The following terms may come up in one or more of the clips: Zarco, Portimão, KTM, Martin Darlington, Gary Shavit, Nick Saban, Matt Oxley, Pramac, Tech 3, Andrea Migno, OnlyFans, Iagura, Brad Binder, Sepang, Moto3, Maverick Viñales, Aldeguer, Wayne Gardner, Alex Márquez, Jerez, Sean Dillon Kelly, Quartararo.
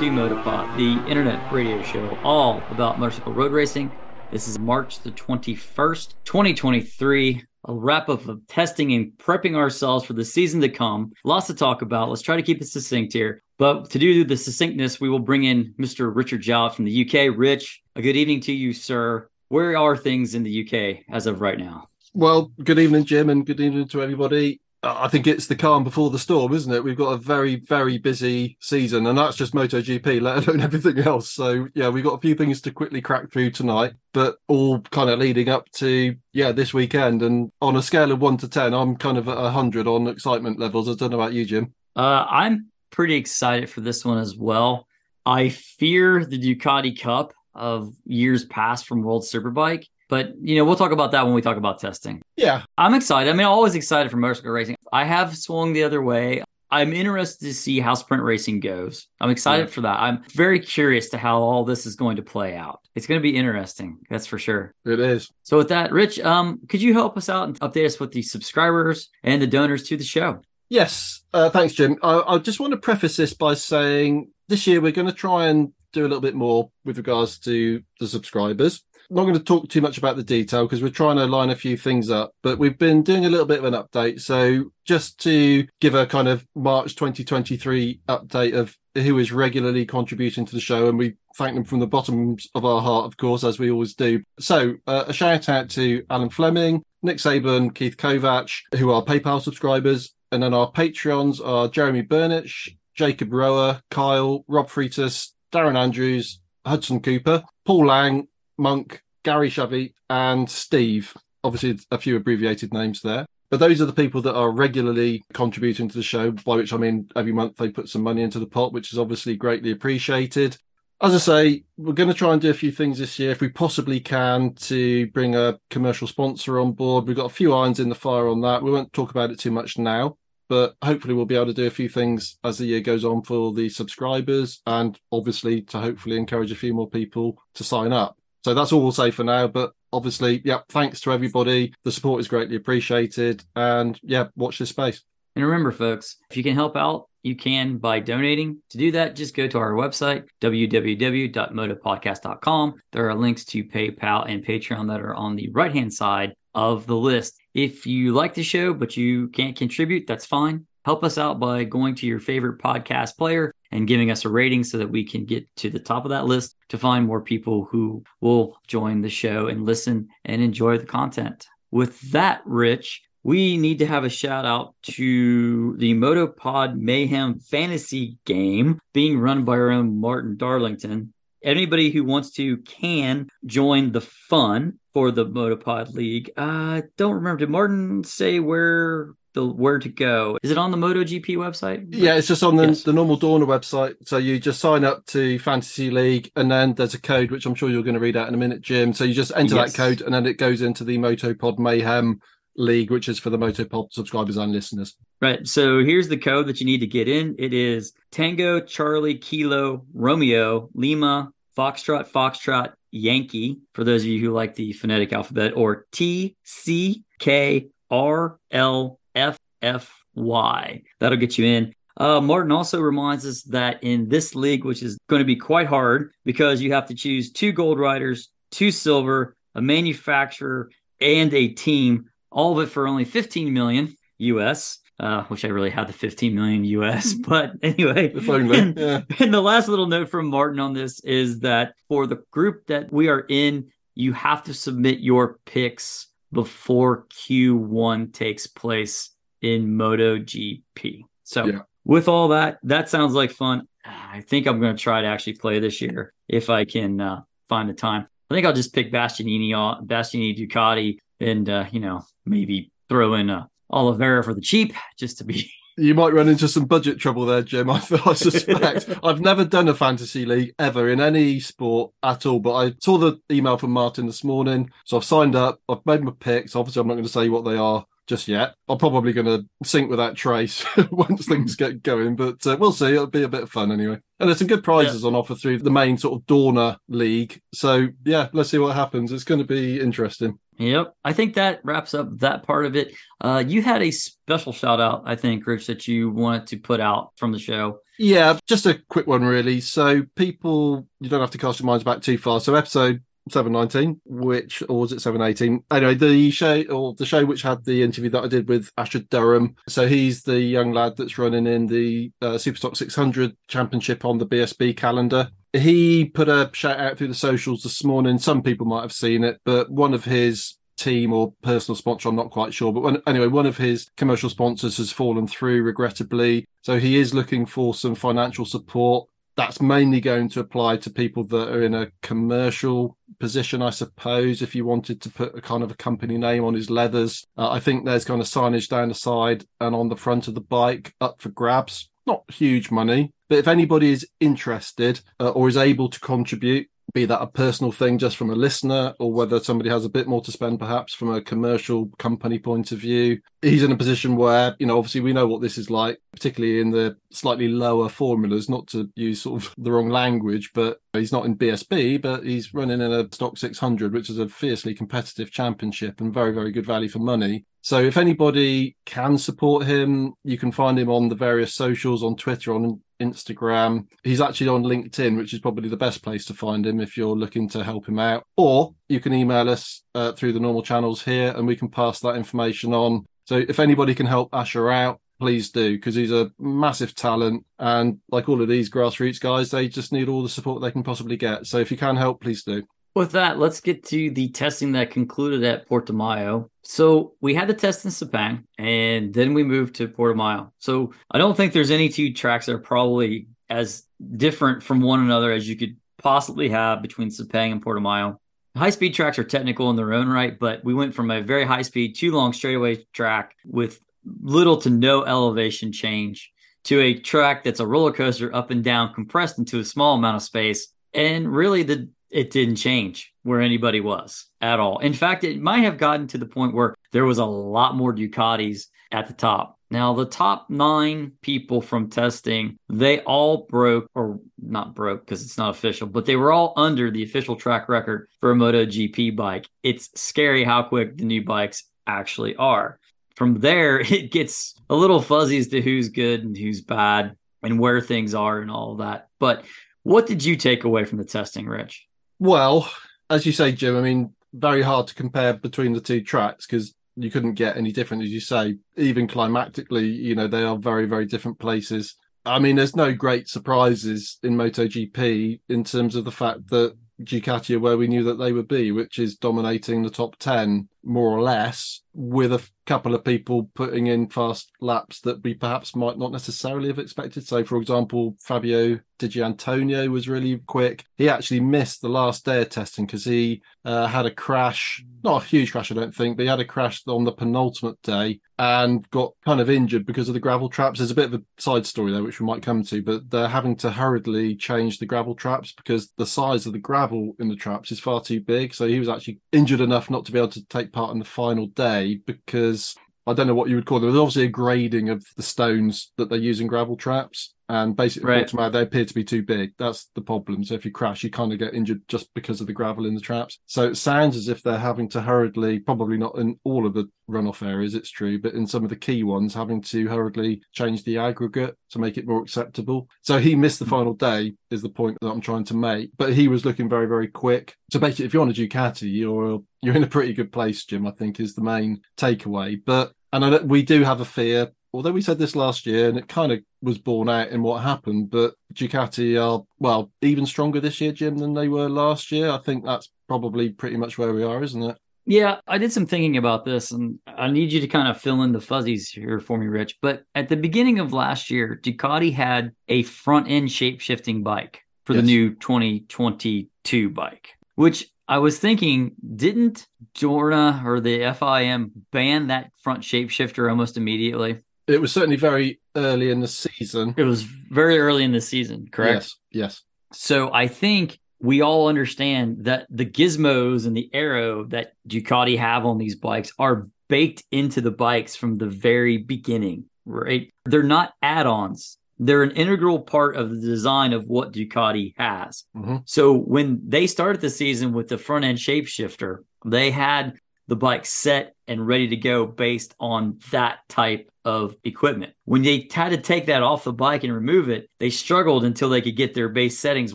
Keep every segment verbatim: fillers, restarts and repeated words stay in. to Motopod, the internet radio show all about motorcycle road racing. This is March the twenty-first, twenty twenty-three. A wrap-up of testing and prepping ourselves for the season to come. Lots to talk about. Let's try to keep it succinct here. But to do the succinctness, we will bring in Mister Richard Jow from the U K. Rich, a good evening to you, sir. Where are things in the U K as of right now? Well, good evening, Jim, and good evening to everybody. I think it's the calm before the storm, isn't it? We've got a very, very busy season, and that's just MotoGP, let alone everything else. So, yeah, we've got a few things to quickly crack through tonight, but all kind of leading up to, yeah, this weekend. And on a scale of one to ten, I'm kind of at one hundred on excitement levels. I don't know about you, Jim. Uh, I'm pretty excited for this one as well. I fear the Ducati Cup of years past from World Superbike. But, you know, we'll talk about that when we talk about testing. Yeah. I'm excited. I mean, I'm always excited for motorcycle racing. I have swung the other way. I'm interested to see how sprint racing goes. I'm excited yeah. for that. I'm very curious to how all this is going to play out. It's going to be interesting. That's for sure. It is. So with that, Rich, um, could you help us out and update us with the subscribers and the donors to the show? Yes. Uh, thanks, Jim. I, I just want to preface this by saying this year we're going to try and do a little bit more with regards to the subscribers. Not going to talk too much about the detail because we're trying to line a few things up, but we've been doing a little bit of an update. So just to give a kind of March twenty twenty-three update of who is regularly contributing to the show, and we thank them from the bottom of our heart, of course, as we always do. So uh, a shout out to Alan Fleming, Nick Saban, Keith Kovach, who are PayPal subscribers. And then our Patreons are Jeremy Burnich, Jacob Rower, Kyle, Rob Freitas, Darren Andrews, Hudson Cooper, Paul Lang, Monk, Gary Shavit, and Steve. Obviously, a few abbreviated names there. But those are the people that are regularly contributing to the show, by which I mean every month they put some money into the pot, which is obviously greatly appreciated. As I say, we're going to try and do a few things this year, if we possibly can, to bring a commercial sponsor on board. We've got a few irons in the fire on that. We won't talk about it too much now, but hopefully we'll be able to do a few things as the year goes on for the subscribers, and obviously to hopefully encourage a few more people to sign up. So that's all we'll say for now. But obviously, yeah, thanks to everybody. The support is greatly appreciated. And yeah, watch this space. And remember, folks, if you can help out, you can by donating. To do that, just go to our website, w w w dot moto podcast dot com. There are links to PayPal and Patreon that are on the right-hand side of the list. If you like the show, but you can't contribute, that's fine. Help us out by going to your favorite podcast player and giving us a rating so that we can get to the top of that list to find more people who will join the show and listen and enjoy the content. With that, Rich, we need to have a shout out to the Motopod Mayhem Fantasy game being run by our own Martin Darlington. Anybody who wants to can join the fun for the Motopod League. I uh, don't remember. Did Martin say where... The where to go? Is it on the MotoGP website? Yeah, it's just on the, yes. the normal Dorna website. So you just sign up to Fantasy League, and then there's a code, which I'm sure you're going to read out in a minute, Jim. So you just enter yes. that code, and then it goes into the Motopod Mayhem League, which is for the Motopod subscribers and listeners. Right. So here's the code that you need to get in. It is Tango, Charlie, Kilo, Romeo, Lima, Foxtrot, Foxtrot, Yankee, for those of you who like the phonetic alphabet, or T C K R L F F Y. That'll get you in. Uh, Martin also reminds us that in this league, which is going to be quite hard because you have to choose two gold riders, two silver, a manufacturer, and a team, all of it for only fifteen million U S. Uh, wish I really had the fifteen million U S, but anyway. And, yeah. and the last little note from Martin on this is that for the group that we are in, you have to submit your picks before Q one takes place in MotoGP. So yeah. with all that, that sounds like fun. I think I'm going to try to actually play this year if I can uh, find the time. I think I'll just pick Bastianini, Bastianini Ducati, and, uh, you know, maybe throw in uh, Oliveira for the cheap just to be... You might run into some budget trouble there, Jim, I, I suspect. I've never done a fantasy league ever in any sport at all, but I saw the email from Martin this morning. So I've signed up. I've made my picks. Obviously, I'm not going to say what they are just yet. I'm probably going to sync with that trace once things get going, but uh, we'll see. It'll be a bit of fun anyway. And there's some good prizes yeah. on offer through the main sort of Dorna league. So, yeah, let's see what happens. It's going to be interesting. Yep. I think that wraps up that part of it. Uh, you had a special shout out, I think, Rich, that you wanted to put out from the show. Yeah, just a quick one, really. So people, you don't have to cast your minds back too far. So episode seven nineteen, which, or was it seven eighteen? Anyway, the show, or the show which had the interview that I did with Asher Durham. So he's the young lad that's running in the uh, Superstock six hundred championship on the B S B calendar. He put a shout out through the socials this morning. Some people might have seen it, but one of his team or personal sponsor, I'm not quite sure, but when, anyway, one of his commercial sponsors has fallen through, regrettably. So he is looking for some financial support. That's mainly going to apply to people that are in a commercial position, I suppose, if you wanted to put a kind of a company name on his leathers. Uh, I think there's kind of signage down the side and on the front of the bike up for grabs. Not huge money, but if anybody is interested uh, or is able to contribute, be that a personal thing just from a listener or whether somebody has a bit more to spend perhaps from a commercial company point of view. He's in a position where, you know, obviously we know what this is like, particularly in the slightly lower formulas, not to use sort of the wrong language, but he's not in B S B, but he's running in a stock six hundred, which is a fiercely competitive championship and very, very good value for money. So if anybody can support him, you can find him on the various socials, on Twitter, on Instagram. He's actually on LinkedIn, which is probably the best place to find him if you're looking to help him out. Or you can email us uh, through the normal channels here and we can pass that information on. So if anybody can help Asher out, please do, because he's a massive talent. And like all of these grassroots guys, they just need all the support they can possibly get. So if you can help, please do. With that, let's get to the testing that concluded at Portimão. So we had the test in Sepang, and then we moved to Portimão. So I don't think there's any two tracks that are probably as different from one another as you could possibly have between Sepang and Portimão. High-speed tracks are technical in their own right, but we went from a very high-speed, too long straightaway track with little to no elevation change to a track that's a roller coaster up and down, compressed into a small amount of space. And really, the it didn't change where anybody was at all. In fact, it might have gotten to the point where there was a lot more Ducatis at the top. Now, the top nine people from testing, they all broke, or not broke because it's not official, but they were all under the official track record for a MotoGP bike. It's scary how quick the new bikes actually are. From there, it gets a little fuzzy as to who's good and who's bad and where things are and all of that. But what did you take away from the testing, Rich? Well, as you say, Jim, I mean, very hard to compare between the two tracks because you couldn't get any different, as you say. Even climatically, you know, they are very, very different places. I mean, there's no great surprises in MotoGP in terms of the fact that Ducati are where we knew that they would be, which is dominating the top ten, more or less, with a couple of people putting in fast laps that we perhaps might not necessarily have expected. So, for example, Fabio Di Gianantonio was really quick. He actually missed the last day of testing because he uh, had a crash, not a huge crash, I don't think, but he had a crash on the penultimate day and got kind of injured because of the gravel traps. There's a bit of a side story there, which we might come to, but they're having to hurriedly change the gravel traps because the size of the gravel in the traps is far too big. So he was actually injured enough not to be able to take part in the final day because I don't know what you would call them. There's obviously a grading of the stones that they use in gravel traps. And basically, right. they appear to be too big. That's the problem. So if you crash, you kind of get injured just because of the gravel in the traps. So it sounds as if they're having to hurriedly, probably not in all of the runoff areas, it's true, but in some of the key ones, having to hurriedly change the aggregate to make it more acceptable. So he missed the final day is the point that I'm trying to make. But he was looking very, very quick. So basically, if you're on a Ducati, you're, you're in a pretty good place, Jim, I think, is the main takeaway. But and I, we do have a fear. Although we said this last year, and it kind of was borne out in what happened, but Ducati are, well, even stronger this year, Jim, than they were last year. I think that's probably pretty much where we are, isn't it? Yeah, I did some thinking about this, and I need you to kind of fill in the fuzzies here for me, Rich. But at the beginning of last year, Ducati had a front-end shape-shifting bike for yes. the new twenty twenty-two bike, which I was thinking, didn't Dorna or the F I M ban that front shapeshifter almost immediately? It was certainly very early in the season. It was very early in the season, correct? Yes, yes. So I think we all understand that the gizmos and the arrow that Ducati have on these bikes are baked into the bikes from the very beginning, right? They're not add-ons. They're an integral part of the design of what Ducati has. Mm-hmm. So when they started the season with the front end shapeshifter, they had the bike set and ready to go based on that type of equipment. When they had to take that off the bike and remove it, they struggled until they could get their base settings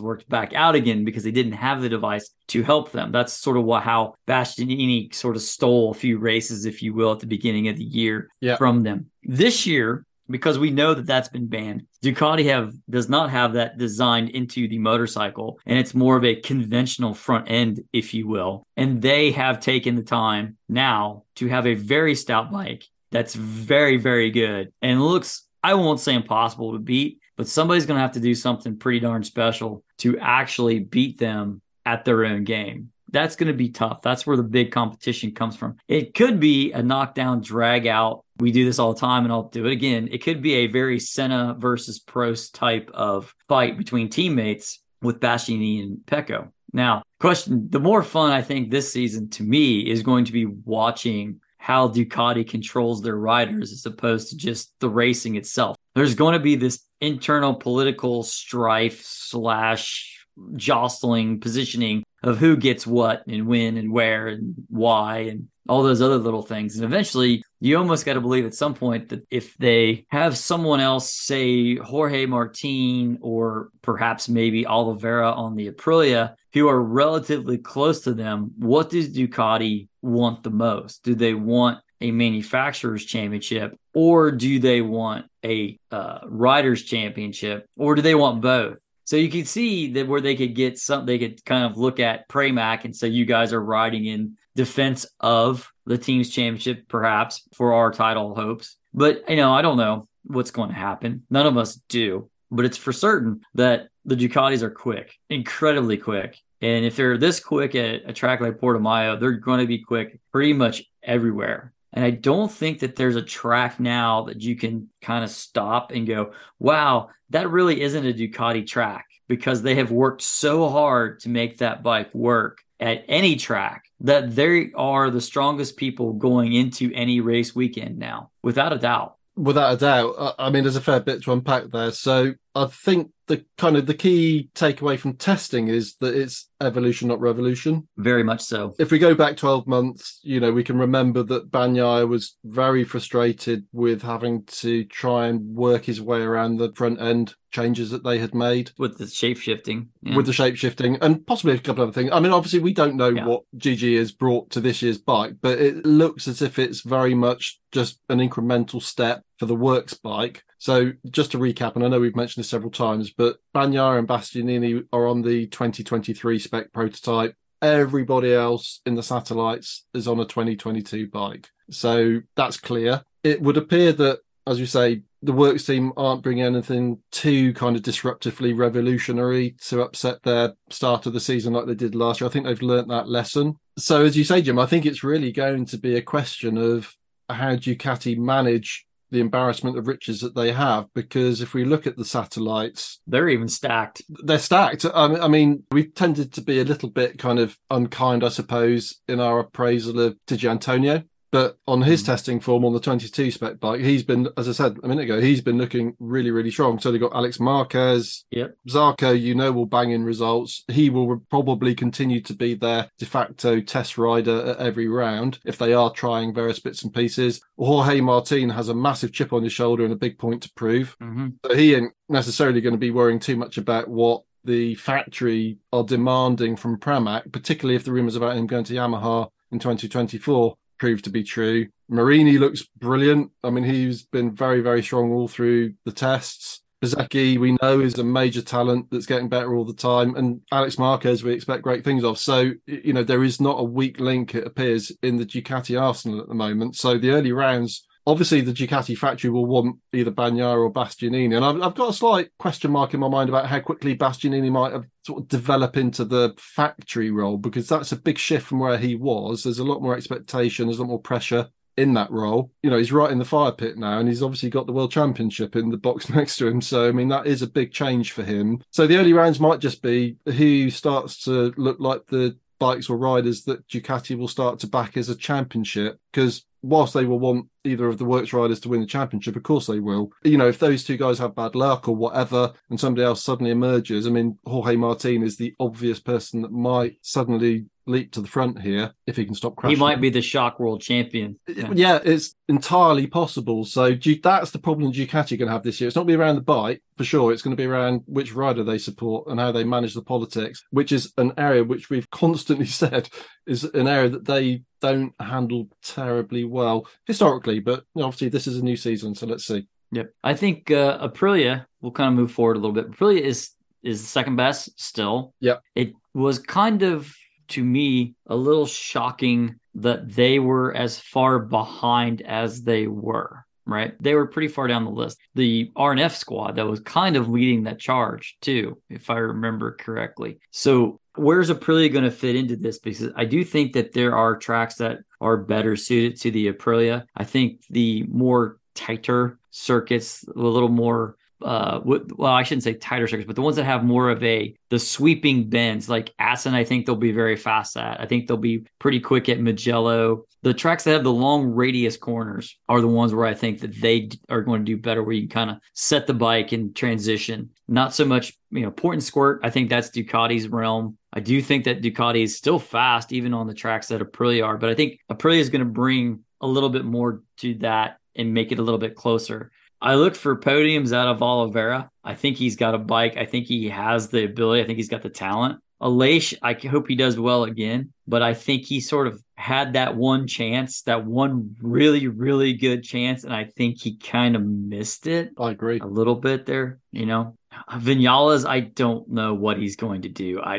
worked back out again because they didn't have the device to help them. That's sort of what, how Bastianini sort of stole a few races, if you will, at the beginning of the year yeah. from them. This year, because we know that that's been banned, Ducati have does not have that designed into the motorcycle, and it's more of a conventional front end, if you will. And they have taken the time now to have a very stout bike that's very, very good and looks, I won't say impossible to beat, but somebody's going to have to do something pretty darn special to actually beat them at their own game. That's going to be tough. That's where the big competition comes from. It could be a knockdown, drag out. We do this all the time, and I'll do it again. It could be a very Senna versus Prost type of fight between teammates with Bastianini and Pecco. Now, question, the more fun I think this season to me is going to be watching how Ducati controls their riders as opposed to just the racing itself. There's going to be this internal political strife slash jostling, positioning of who gets what and when and where and why and all those other little things. And eventually you almost got to believe at some point that if they have someone else, say Jorge Martín or perhaps maybe Oliveira on the Aprilia, who are relatively close to them, what does Ducati want the most? Do they want a manufacturer's championship, or do they want a uh, rider's championship, or do they want both? So you could see that where they could get some, they could kind of look at Pramac and say, you guys are riding in defense of the team's championship, perhaps, for our title hopes. But, you know, I don't know what's going to happen. None of us do. But it's for certain that the Ducatis are quick, incredibly quick. And if they're this quick at a track like Portimão, they're going to be quick pretty much everywhere. And I don't think that there's a track now that you can kind of stop and go, wow, that really isn't a Ducati track, because they have worked so hard to make that bike work at any track that they are the strongest people going into any race weekend now, without a doubt. Without a doubt. I mean, there's a fair bit to unpack there. So I think the kind of the key takeaway from testing is that it's evolution, not revolution. Very much so. If we go back twelve months, you know, we can remember that Bagnaia was very frustrated with having to try and work his way around the front end changes that they had made. With the shape-shifting. Yeah. With the shape-shifting and possibly a couple of other things. I mean, obviously, we don't know yeah. what Gigi has brought to this year's bike, but it looks as if it's very much just an incremental step for the works bike. So just to recap, and I know we've mentioned this several times, but Bagnaia and Bastianini are on the twenty twenty-three spec prototype. Everybody else in the satellites is on a twenty twenty-two bike. So that's clear. It would appear that, as you say, the works team aren't bringing anything too kind of disruptively revolutionary to upset their start of the season like they did last year. I think they've learnt that lesson. So as you say, Jim, I think it's really going to be a question of how Ducati manage the embarrassment of riches that they have, because if we look at the satellites, they're even stacked. They're stacked. I mean, we've tended to be a little bit kind of unkind, I suppose, in our appraisal of Di Antonio. But on his mm-hmm. testing form on the twenty-two spec bike, he's been, as I said a minute ago, he's been looking really, really strong. So they've got Alex Márquez, yep. Zarco, you know, will bang in results. He will probably continue to be their de facto test rider at every round if they are trying various bits and pieces. Jorge Martín has a massive chip on his shoulder and a big point to prove. Mm-hmm. So he ain't necessarily going to be worrying too much about what the factory are demanding from Pramac, particularly if the rumours about him going to Yamaha in twenty twenty-four proved to be true. Marini looks brilliant. I mean, he's been very, very strong all through the tests. Bezecchi, we know, is a major talent that's getting better all the time. And Alex Márquez, we expect great things of. So, you know, there is not a weak link, it appears, in the Ducati arsenal at the moment. So the early rounds, obviously the Ducati factory will want either Bagnaia or Bastianini. And I've, I've got a slight question mark in my mind about how quickly Bastianini might have sort of develop into the factory role, because that's a big shift from where he was. There's a lot more expectation. There's a lot more pressure in that role. You know, he's right in the fire pit now, and he's obviously got the World Championship in the box next to him. So, I mean, that is a big change for him. So the early rounds might just be who starts to look like the bikes or riders that Ducati will start to back as a championship, because whilst they will want either of the works riders to win the championship, of course they will. You know, if those two guys have bad luck or whatever, and somebody else suddenly emerges, I mean, Jorge Martín is the obvious person that might suddenly leap to the front here if he can stop crashing. He might be the shock world champion. Yeah, yeah, it's entirely possible. So that's the problem Ducati are going to have this year. It's not going to be around the bike, for sure. It's going to be around which rider they support and how they manage the politics, which is an area which we've constantly said is an area that they don't handle terribly well historically. But obviously this is a new season, so let's see. Yep. I think uh, Aprilia will kind of move forward a little bit. Aprilia is, is the second best still. Yep. It was kind of, to me, a little shocking that they were as far behind as they were, right? They were pretty far down the list. The R N F squad that was kind of leading that charge too, if I remember correctly. So where's Aprilia going to fit into this? Because I do think that there are tracks that are better suited to the Aprilia. I think the more tighter circuits, a little more Uh, well, I shouldn't say tighter circuits, but the ones that have more of a, the sweeping bends, like Assen, I think they'll be very fast at. I think they'll be pretty quick at Mugello. The tracks that have the long radius corners are the ones where I think that they are going to do better, where you can kind of set the bike and transition. Not so much, you know, port and squirt. I think that's Ducati's realm. I do think that Ducati is still fast, even on the tracks that Aprilia are, but I think Aprilia is going to bring a little bit more to that and make it a little bit closer. I look for podiums out of Oliveira. I think he's got a bike. I think he has the ability. I think he's got the talent. Aleix, I hope he does well again, but I think he sort of had that one chance, that one really, really good chance, and I think he kind of missed it. I agree. A little bit there, you know. Viñales, I don't know what he's going to do. I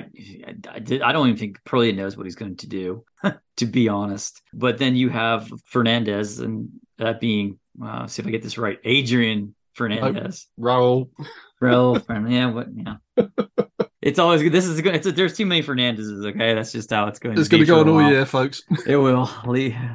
I, I, did, I don't even think Aprilia knows what he's going to do, to be honest. But then you have Fernandez, and that being... Wow, see if I get this right. Adrian Fernandez. Oh, Raúl. Raúl. Yeah, what? Yeah. It's always good. This is good. It's a, there's too many Fernandezes, okay? That's just how it's going it's to be. It's going to go on all year, folks. It will. I,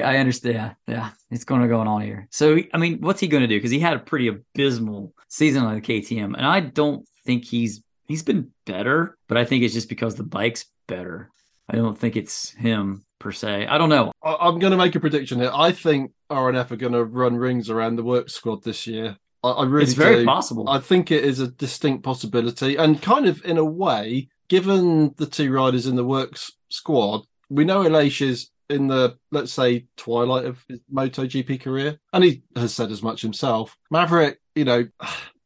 I understand. Yeah, it's going to go on all year. So, I mean, what's he going to do? Because he had a pretty abysmal season on the K T M, and I don't think he's he's been better, but I think it's just because the bike's better. I don't think it's him per se. I don't know. I'm going to make a prediction here. I think R N F are going to run rings around the work squad this year. I, I really It's very do. possible. I think it is a distinct possibility. And kind of in a way, given the two riders in the works squad, we know Aleix is in the, let's say, twilight of his MotoGP career. And he has said as much himself. Maverick, you know,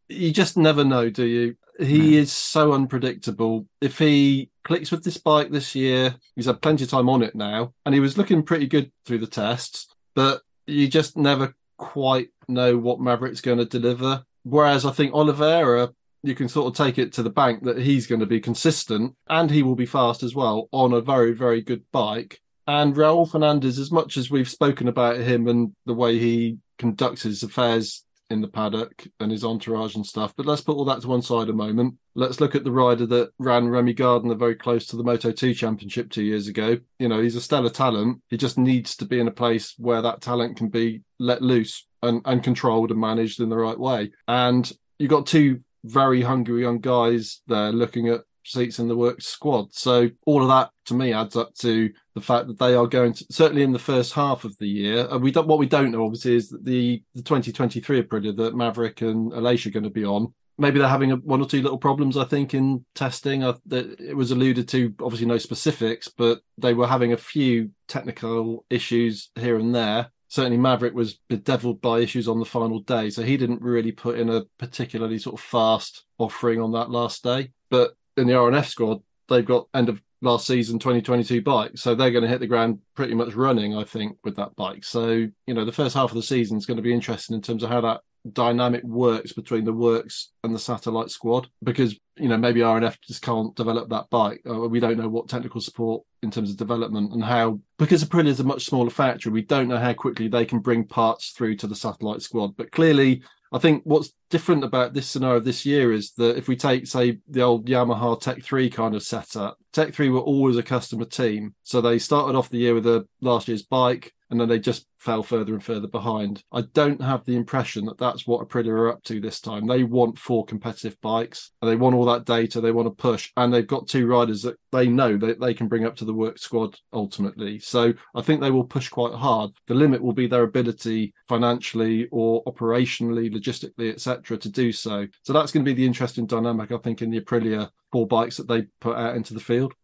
you just never know, do you? He is so unpredictable. If he clicks with this bike this year, he's had plenty of time on it now, and he was looking pretty good through the tests, but you just never quite know what Maverick's going to deliver. Whereas I think Oliveira, you can sort of take it to the bank that he's going to be consistent, and he will be fast as well on a very, very good bike. And Raul Fernandez, as much as we've spoken about him and the way he conducts his affairs in the paddock and his entourage and stuff, but let's put all that to one side a moment. Let's look at the rider that ran Remy Gardner very close to the Moto two championship two years ago. You know, he's a stellar talent. He just needs to be in a place where that talent can be let loose and, and controlled and managed in the right way. And you've got two very hungry young guys there looking at seats in the works squad. So all of that to me adds up to the fact that they are going to, certainly in the first half of the year, and we don't, what we don't know obviously is that the, the twenty twenty-three Aprilia that Maverick and Aleix are going to be on, maybe they're having a, one or two little problems, I think, in testing. I, that it was alluded to, obviously no specifics, but they were having a few technical issues here and there. Certainly Maverick was bedeviled by issues on the final day, so he didn't really put in a particularly sort of fast offering on that last day. But in the R N F squad, they've got end of last season twenty twenty-two bike, so they're going to hit the ground pretty much running, I think, with that bike. So, you know, the first half of the season is going to be interesting in terms of how that dynamic works between the works and the satellite squad, because, you know, maybe R N F just can't develop that bike. Uh, we don't know what technical support in terms of development and how, because Aprilia is a much smaller factory, we don't know how quickly they can bring parts through to the satellite squad. But clearly, I think what's different about this scenario this year is that if we take, say, the old Yamaha Tech three kind of setup, Tech three were always a customer team. So they started off the year with a last year's bike, and then they just fell further and further behind. I don't have the impression that that's what Aprilia are up to this time. They want four competitive bikes, and they want all that data, they want to push, and they've got two riders that they know that they can bring up to the work squad ultimately. So I think they will push quite hard. The limit will be their ability financially or operationally, logistically, et cetera, to do so. So that's going to be the interesting dynamic, I think, in the Aprilia four bikes that they put out into the field.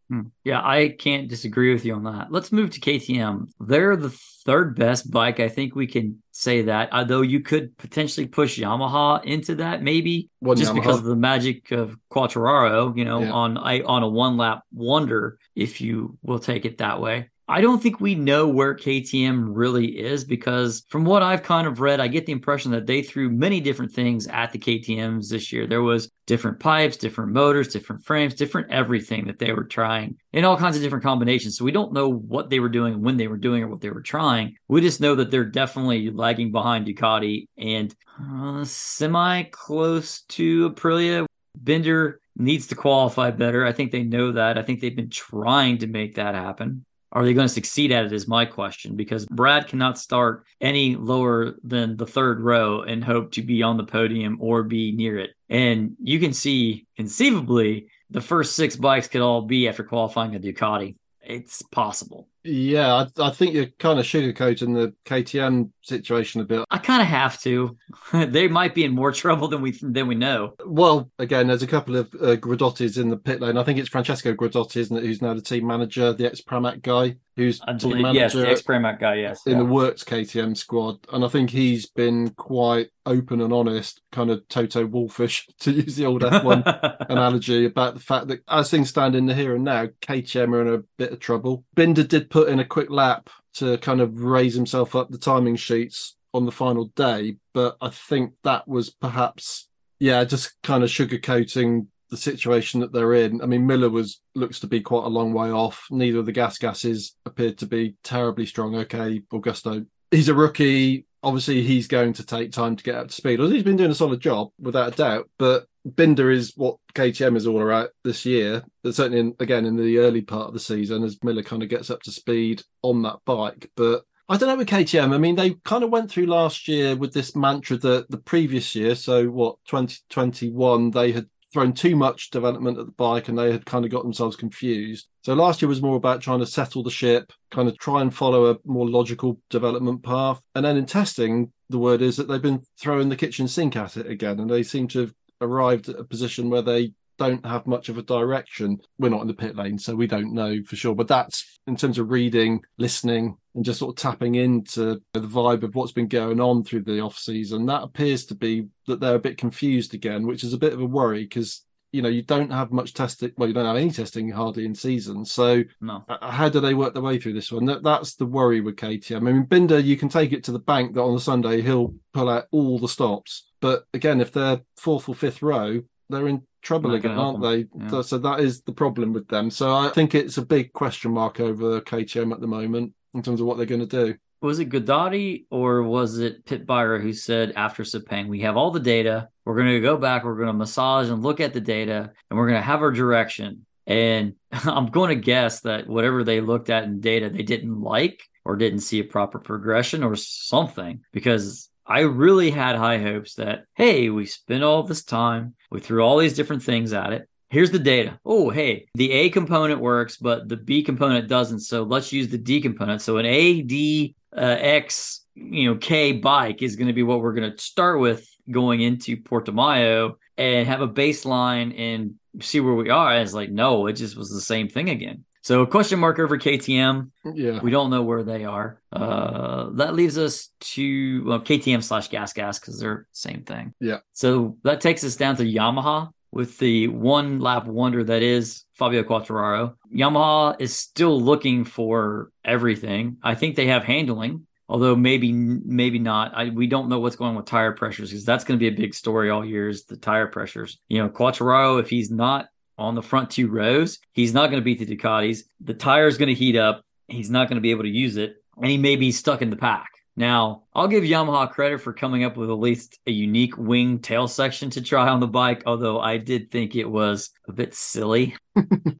Yeah, I can't disagree with you on that. Let's move to K T M. They're the third best bike. I think we can say that, although you could potentially push Yamaha into that, maybe one just Yamaha. Because of the magic of Quartararo, you know, yeah. on, on a one lap wonder, if you will take it that way. I don't think we know where K T M really is, because from what I've kind of read, I get the impression that they threw many different things at the K T Ms this year. There was different pipes, different motors, different frames, different everything that they were trying in all kinds of different combinations. So we don't know what they were doing, when they were doing, or what they were trying. We just know that they're definitely lagging behind Ducati and uh, semi-close to Aprilia. Binder needs to qualify better. I think they know that. I think they've been trying to make that happen. Are they going to succeed at it is my question, because Brad cannot start any lower than the third row and hope to be on the podium or be near it. And you can see conceivably the first six bikes could all be after qualifying a Ducati. It's possible. Yeah, I, I think you're kind of sugarcoating the K T M situation a bit. I kind of have to. They might be in more trouble than we than we know. Well, again, there's a couple of uh, Gradottis in the pit lane. I think it's Francesco Gradotti, isn't it, who's now the team manager, the ex-Pramac guy, who's uh, team manager. Yes, the ex-Pramac guy, yes. In yeah. the Works K T M squad. And I think he's been quite open and honest, kind of Toto Wolfish, to use the old F one analogy, about the fact that as things stand in the here and now, K T M are in a bit of trouble. Binder did put in a quick lap to kind of raise himself up the timing sheets on the final day, but I think that was perhaps yeah just kind of sugarcoating the situation that they're in. I mean, Miller was looks to be quite a long way off. Neither of the gas gases appeared to be terribly strong. Okay, Augusto, he's a rookie, obviously he's going to take time to get up to speed. He's been doing a solid job without a doubt, but Binder is what K T M is all about this year, but certainly in, again in the early part of the season as Miller kind of gets up to speed on that bike. But I don't know with K T M. I mean, they kind of went through last year with this mantra that the previous year, so what, twenty twenty-one, they had thrown too much development at the bike and they had kind of got themselves confused. So last year was more about trying to settle the ship, kind of try and follow a more logical development path. And then in testing, the word is that they've been throwing the kitchen sink at it again, and they seem to have arrived at a position where they don't have much of a direction. We're not in the pit lane, so we don't know for sure. But that's in terms of reading, listening, and just sort of tapping into the vibe of what's been going on through the off-season. That appears to be that they're a bit confused again, which is a bit of a worry because, you know, you don't have much testing. Well, you don't have any testing hardly in season. So no. How do they work their way through this one? That, that's the worry with K T M. I mean, Binder, you can take it to the bank that on a Sunday he'll pull out all the stops. But again, if they're fourth or fifth row, they're in trouble again, aren't they? Yeah. So, so that is the problem with them. So I think it's a big question mark over K T M at the moment in terms of what they're going to do. Was it Gudari or was it Pit Byra who said after Sepang, we have all the data, we're going to go back, we're going to massage and look at the data, and we're going to have our direction. And I'm going to guess that whatever they looked at in data, they didn't like or didn't see a proper progression or something, because I really had high hopes that, hey, we spent all this time, we threw all these different things at it. Here's the data. Oh, hey, the A component works, but the B component doesn't. So let's use the D component. So an A, D, uh, X, you know, K bike is going to be what we're going to start with going into Portimão and have a baseline and see where we are. And it's like, no, it just was the same thing again. So question mark over K T M. Yeah. We don't know where they are. Uh, that leaves us to well, K T M slash gas gas because they're same thing. Yeah. So that takes us down to Yamaha with the one lap wonder that is Fabio Quartararo. Yamaha is still looking for everything. I think they have handling, although maybe maybe not. I, we don't know what's going on with tire pressures because that's going to be a big story all year is the tire pressures. You know, Quartararo, if he's not on the front two rows, he's not going to beat the Ducatis. The tire is going to heat up. He's not going to be able to use it. And he may be stuck in the pack. Now, I'll give Yamaha credit for coming up with at least a unique wing tail section to try on the bike, although I did think it was a bit silly.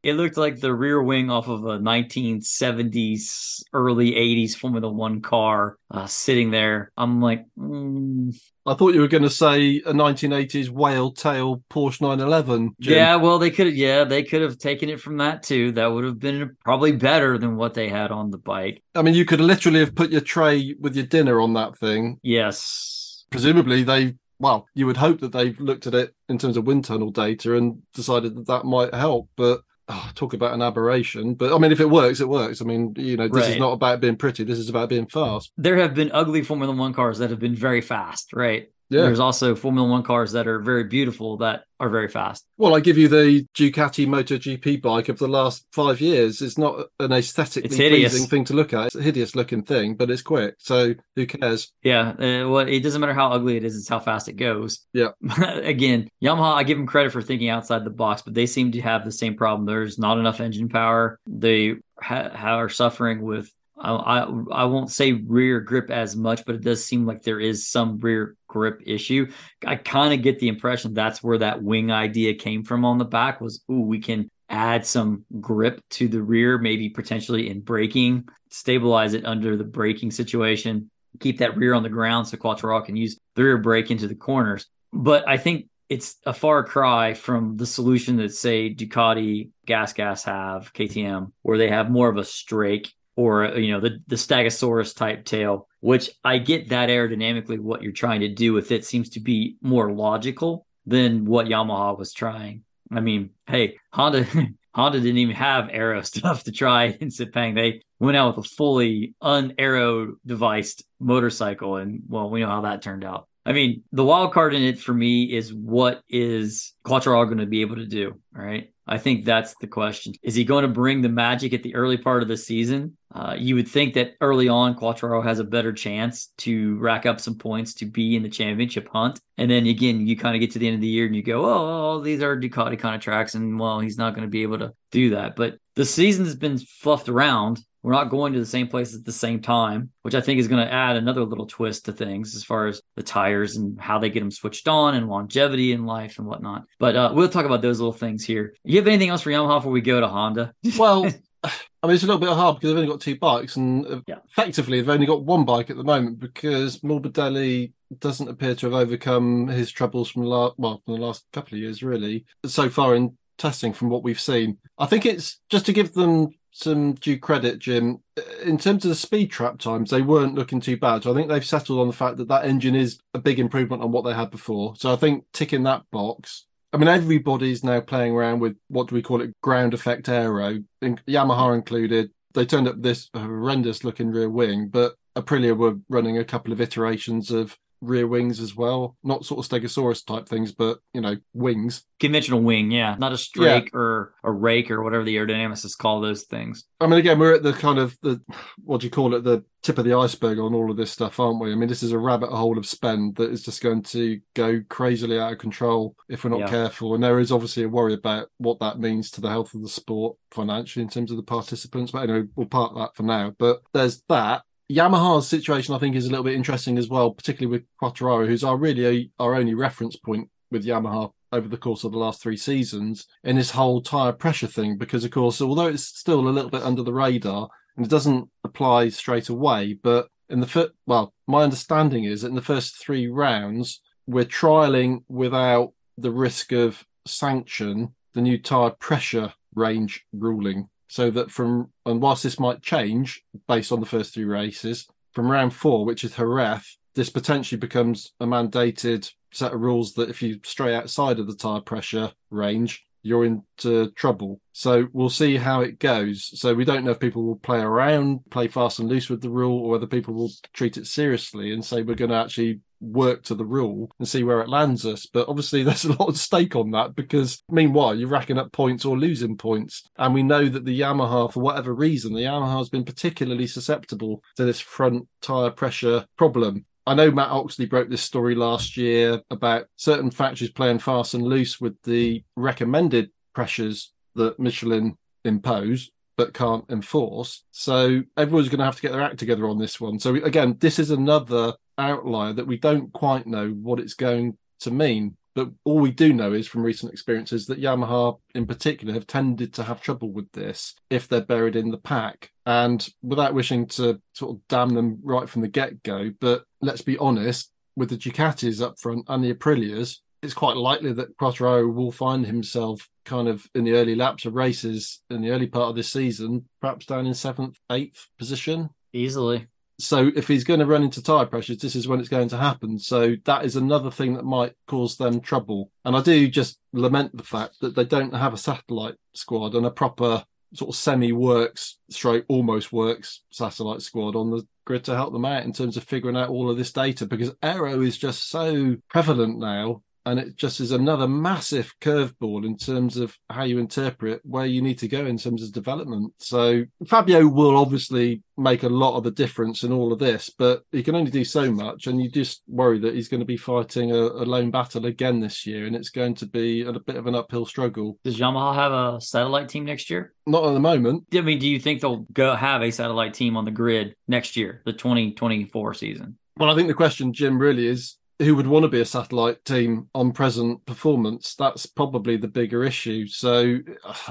It looked like the rear wing off of a nineteen seventies, early eighties Formula One car uh, sitting there. I'm like, mm. I thought you were going to say a nineteen eighties whale tail Porsche nine eleven. Jim. Yeah, well, they could. Yeah, they could have taken it from that too. That would have been probably better than what they had on the bike. I mean, you could literally have put your tray with your dinner on that thing. Yes, presumably they. Well, you would hope that they've looked at it in terms of wind tunnel data and decided that that might help. But oh, talk about an aberration. But I mean, if it works, it works. I mean, you know, this right. is not about being pretty. This is about being fast. There have been ugly Formula One cars that have been very fast, right? Yeah. There's also Formula One cars that are very beautiful that are very fast. Well, I give you the Ducati MotoGP bike of the last five years. It's not an aesthetically pleasing thing to look at. It's a hideous looking thing, but it's quick. So who cares? Yeah. Uh, well, it doesn't matter how ugly it is. It's how fast it goes. Yeah. Again, Yamaha, I give them credit for thinking outside the box, but they seem to have the same problem. There's not enough engine power. They ha- are suffering with I I won't say rear grip as much, but it does seem like there is some rear grip issue. I kind of get the impression that's where that wing idea came from on the back was, ooh, we can add some grip to the rear, maybe potentially in braking, stabilize it under the braking situation, keep that rear on the ground so Quartararo can use the rear brake into the corners. But I think it's a far cry from the solution that, say, Ducati, Gas Gas have, K T M, where they have more of a strake, or, you know, the, the Stegosaurus type tail, which I get that aerodynamically what you're trying to do with it seems to be more logical than what Yamaha was trying. I mean, hey, Honda Honda didn't even have aero stuff to try in Sepang. They went out with a fully un-aero deviced motorcycle, and, well, we know how that turned out. I mean, the wild card in it for me is what is Quartararo going to be able to do, all right? I think that's the question. Is he going to bring the magic at the early part of the season? Uh, you would think that early on, Quartararo has a better chance to rack up some points to be in the championship hunt. And then again, you kind of get to the end of the year and you go, oh, these are Ducati kind of tracks. And well, he's not going to be able to do that. But the season has been fluffed around. We're not going to the same place at the same time, which I think is going to add another little twist to things as far as the tires and how they get them switched on and longevity in life and whatnot. But uh, we'll talk about those little things here. You have anything else for Yamaha before we go to Honda? Well, I mean, it's a little bit hard because they've only got two bikes and yeah. effectively they've only got one bike at the moment because Morbidelli doesn't appear to have overcome his troubles from, la- well, from the last couple of years, really, so far in testing from what we've seen. I think it's just to give them some due credit, Jim. In terms of the speed trap times, they weren't looking too bad. So I think they've settled on the fact that that engine is a big improvement on what they had before. So I think ticking that box. I mean, everybody's now playing around with, what do we call it, ground effect aero, Yamaha included. They turned up this horrendous looking rear wing, but Aprilia were running a couple of iterations of rear wings as well. Not sort of Stegosaurus type things, but, you know, wings. Conventional wing, yeah. Not a strake yeah. or a rake or whatever the aerodynamicists call those things. I mean, again, we're at the kind of, the what do you call it, the tip of the iceberg on all of this stuff, aren't we? I mean, this is a rabbit hole of spend that is just going to go crazily out of control if we're not yeah. careful. And there is obviously a worry about what that means to the health of the sport financially in terms of the participants. But anyway, we'll park that for now. But there's that. Yamaha's situation, I think, is a little bit interesting as well, particularly with Quartararo, who's our really our only reference point with Yamaha over the course of the last three seasons, in this whole tyre pressure thing. Because, of course, although it's still a little bit under the radar, and it doesn't apply straight away, but in the first, well, my understanding is that in the first three rounds, we're trialling without the risk of sanction the new tyre pressure range ruling. So that from, and whilst this might change based on the first three races, from round four, which is Jerez, this potentially becomes a mandated set of rules that if you stray outside of the tyre pressure range, you're into trouble. So we'll see how it goes. So we don't know if people will play around, play fast and loose with the rule, or whether people will treat it seriously and say we're going to actually work to the rule and see where it lands us. But obviously there's a lot at stake on that, because meanwhile you're racking up points or losing points, and we know that the Yamaha, for whatever reason, the Yamaha has been particularly susceptible to this front tire pressure problem. I know Matt Oxley broke this story last year about certain factories playing fast and loose with the recommended pressures that Michelin impose but can't enforce. So everyone's going to have to get their act together on this one. So again, this is another outlier that we don't quite know what it's going to mean. But all we do know is from recent experiences that Yamaha in particular have tended to have trouble with this if they're buried in the pack. And without wishing to sort of damn them right from the get-go, but let's be honest, with the Ducatis up front and the Aprilias, it's quite likely that Quartararo will find himself kind of in the early laps of races in the early part of this season, perhaps down in seventh, eighth position. Easily. So if he's going to run into tyre pressures, this is when it's going to happen. So that is another thing that might cause them trouble. And I do just lament the fact that they don't have a satellite squad and a proper sort of semi-works, stroke almost works satellite squad on the grid to help them out in terms of figuring out all of this data, because aero is just so prevalent now. And it just is another massive curveball in terms of how you interpret where you need to go in terms of development. So Fabio will obviously make a lot of the difference in all of this, but he can only do so much. And you just worry that he's going to be fighting a, a lone battle again this year. And it's going to be a, a bit of an uphill struggle. Does Yamaha have a satellite team next year? Not at the moment. I mean, do you think they'll go have a satellite team on the grid next year, the twenty twenty-four season? Well, I think the question, Jim, really is, who would want to be a satellite team on present performance? That's probably the bigger issue. So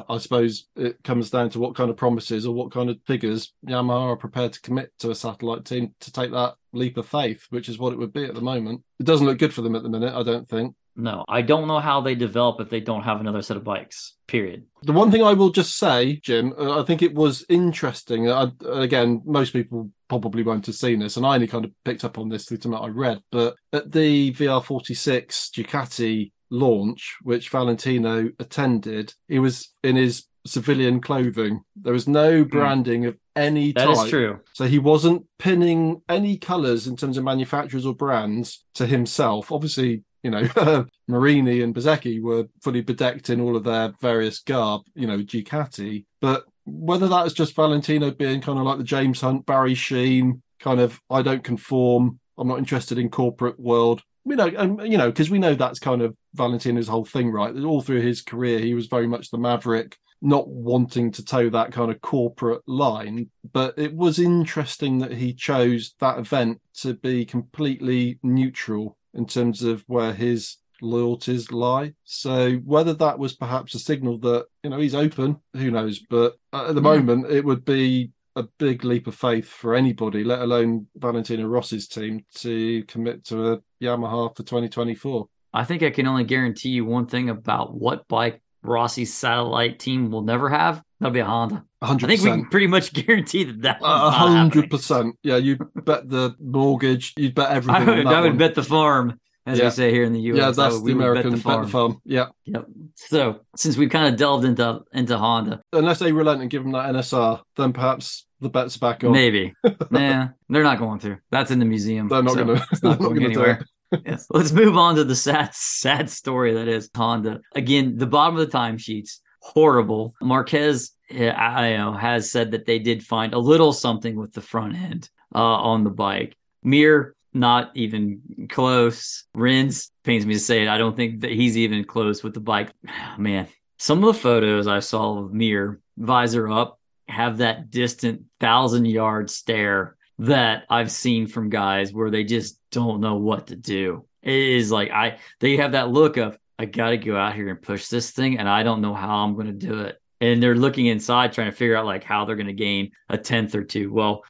I suppose it comes down to what kind of promises or what kind of figures Yamaha are prepared to commit to a satellite team to take that leap of faith, which is what it would be at the moment. It doesn't look good for them at the minute, I don't think. No, I don't know how they develop if they don't have another set of bikes, period. The one thing I will just say, Jim, I think it was interesting. I, again, most people probably won't have seen this, and I only kind of picked up on this through something I read, but at the V R forty-six Ducati launch, which Valentino attended, he was in his civilian clothing. There was no branding of any type. That is true. So he wasn't pinning any colours in terms of manufacturers or brands to himself. Obviously, you know, Marini and Bezzecchi were fully bedecked in all of their various garb, you know, Ducati. But whether that is just Valentino being kind of like the James Hunt, Barry Sheen, kind of, I don't conform, I'm not interested in corporate world. You know, and, you know, because we know that's kind of Valentino's whole thing, right? All through his career, he was very much the maverick, not wanting to toe that kind of corporate line. But it was interesting that he chose that event to be completely neutral in terms of where his loyalties lie. So whether that was perhaps a signal that, you know, he's open, who knows? But at the moment, it would be a big leap of faith for anybody, let alone Valentino Rossi's team, to commit to a Yamaha for twenty twenty-four. I think I can only guarantee you one thing about what bike Rossi's satellite team will never have. That'll be a Honda. one hundred percent. I think we can pretty much guarantee that that one's not one hundred percent. Happening. Yeah, you bet the mortgage, you'd bet everything. I would, on that I would bet the farm, as yeah. we say here in the U S. Yeah, that's would, the American bet the farm. Bet the farm. Yeah. Yep. So, since we've kind of delved into, into Honda. Unless they relent and give them that N S R, then perhaps the bet's back on. Maybe. Yeah, they're not going to. That's in the museum. They're not so going to. It's not going anywhere. Yes. Let's move on to the sad, sad story that is Honda. Again, the bottom of the timesheets. Horrible. Marquez I, I know, has said that they did find a little something with the front end uh, on the bike. Mir, not even close. Rins, pains me to say it, I don't think that he's even close with the bike. Man, some of the photos I saw of Mir, visor up, have that distant thousand-yard stare that I've seen from guys where they just don't know what to do. It is like I they have that look of, I got to go out here and push this thing, and I don't know how I'm going to do it. And they're looking inside, trying to figure out like how they're going to gain a tenth or two. Well,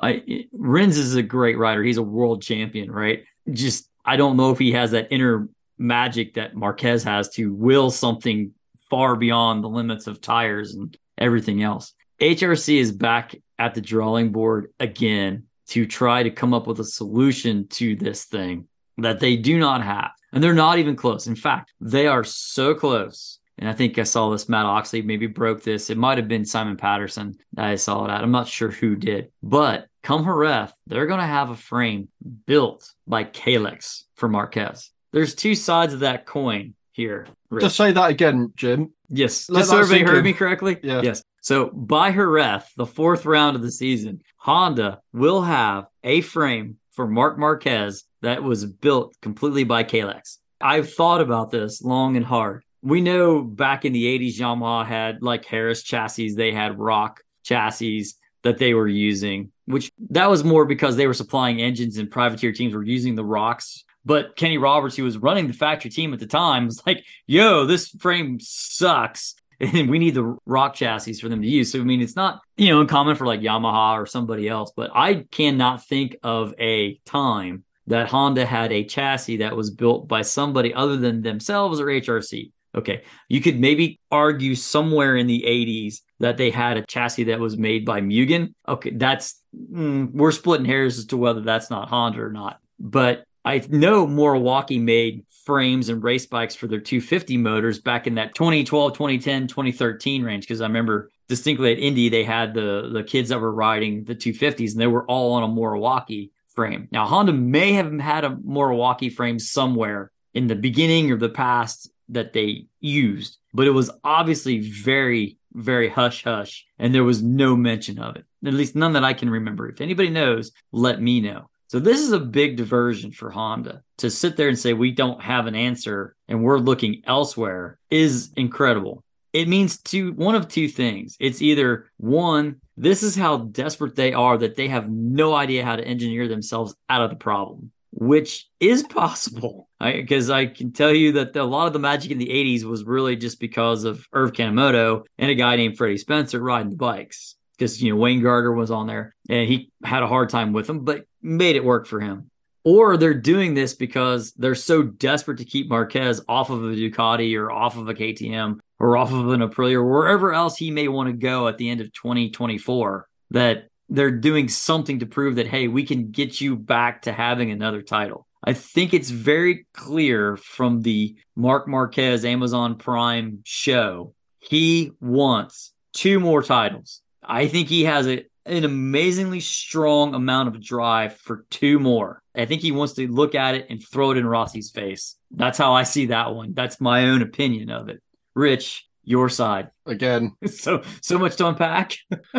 I, Rins is a great rider. He's a world champion, right? Just, I don't know if he has that inner magic that Marquez has to will something far beyond the limits of tires and everything else. H R C is back at the drawing board again to try to come up with a solution to this thing that they do not have. And they're not even close. In fact, they are so close. And I think I saw this, Matt Oxley maybe broke this. It might have been Simon Patterson that I saw it at. I'm not sure who did. But come Jerez, they're going to have a frame built by Kalex for Marquez. There's two sides of that coin here, Rich. Just say that again, Jim. Yes. The survey heard me correctly? Yeah. Yes. So by Jerez, the fourth round of the season, Honda will have a frame for Marc Marquez that was built completely by Kalex. I've thought about this long and hard. We know back in the eighties, Yamaha had like Harris chassis. They had Rock chassis that they were using. which that was more because they were supplying engines and privateer teams were using the rocks. But Kenny Roberts, who was running the factory team at the time, was like, yo, this frame sucks. And we need the rock chassis for them to use. So, I mean, it's not, you know, uncommon for like Yamaha or somebody else, but I cannot think of a time that Honda had a chassis that was built by somebody other than themselves or H R C. Okay. You could maybe argue somewhere in the eighties that they had a chassis that was made by Mugen. Okay. That's, mm, we're splitting hairs as to whether that's not Honda or not. But I know Milwaukee made frames and race bikes for their two fifty motors back in that twenty twelve, twenty ten, twenty thirteen range. Because I remember distinctly at Indy, they had the, the kids that were riding the two fifties and they were all on a Milwaukee frame. Now, Honda may have had a Milwaukee frame somewhere in the beginning or the past that they used, but it was obviously very, very hush hush. And there was no mention of it, at least none that I can remember. If anybody knows, let me know. So this is a big diversion for Honda. To sit there and say, we don't have an answer and we're looking elsewhere is incredible. It means two, one of two things. It's either one, this is how desperate they are that they have no idea how to engineer themselves out of the problem, which is possible. Because I, I can tell you that the, a lot of the magic in the eighties was really just because of Irv Kanemoto and a guy named Freddie Spencer riding the bikes. Because, you know, Wayne Gardner was on there and he had a hard time with them, but made it work for him. Or they're doing this because they're so desperate to keep Marquez off of a Ducati or off of a K T M or off of an Aprilia or wherever else he may want to go at the end of twenty twenty-four that they're doing something to prove that, hey, we can get you back to having another title. I think it's very clear from the Marc Marquez Amazon Prime show, he wants two more titles. I think he has a, an amazingly strong amount of drive for two more. I think he wants to look at it and throw it in Rossi's face. That's how I see that one. That's my own opinion of it. Rich, your side. Again. So so much to unpack.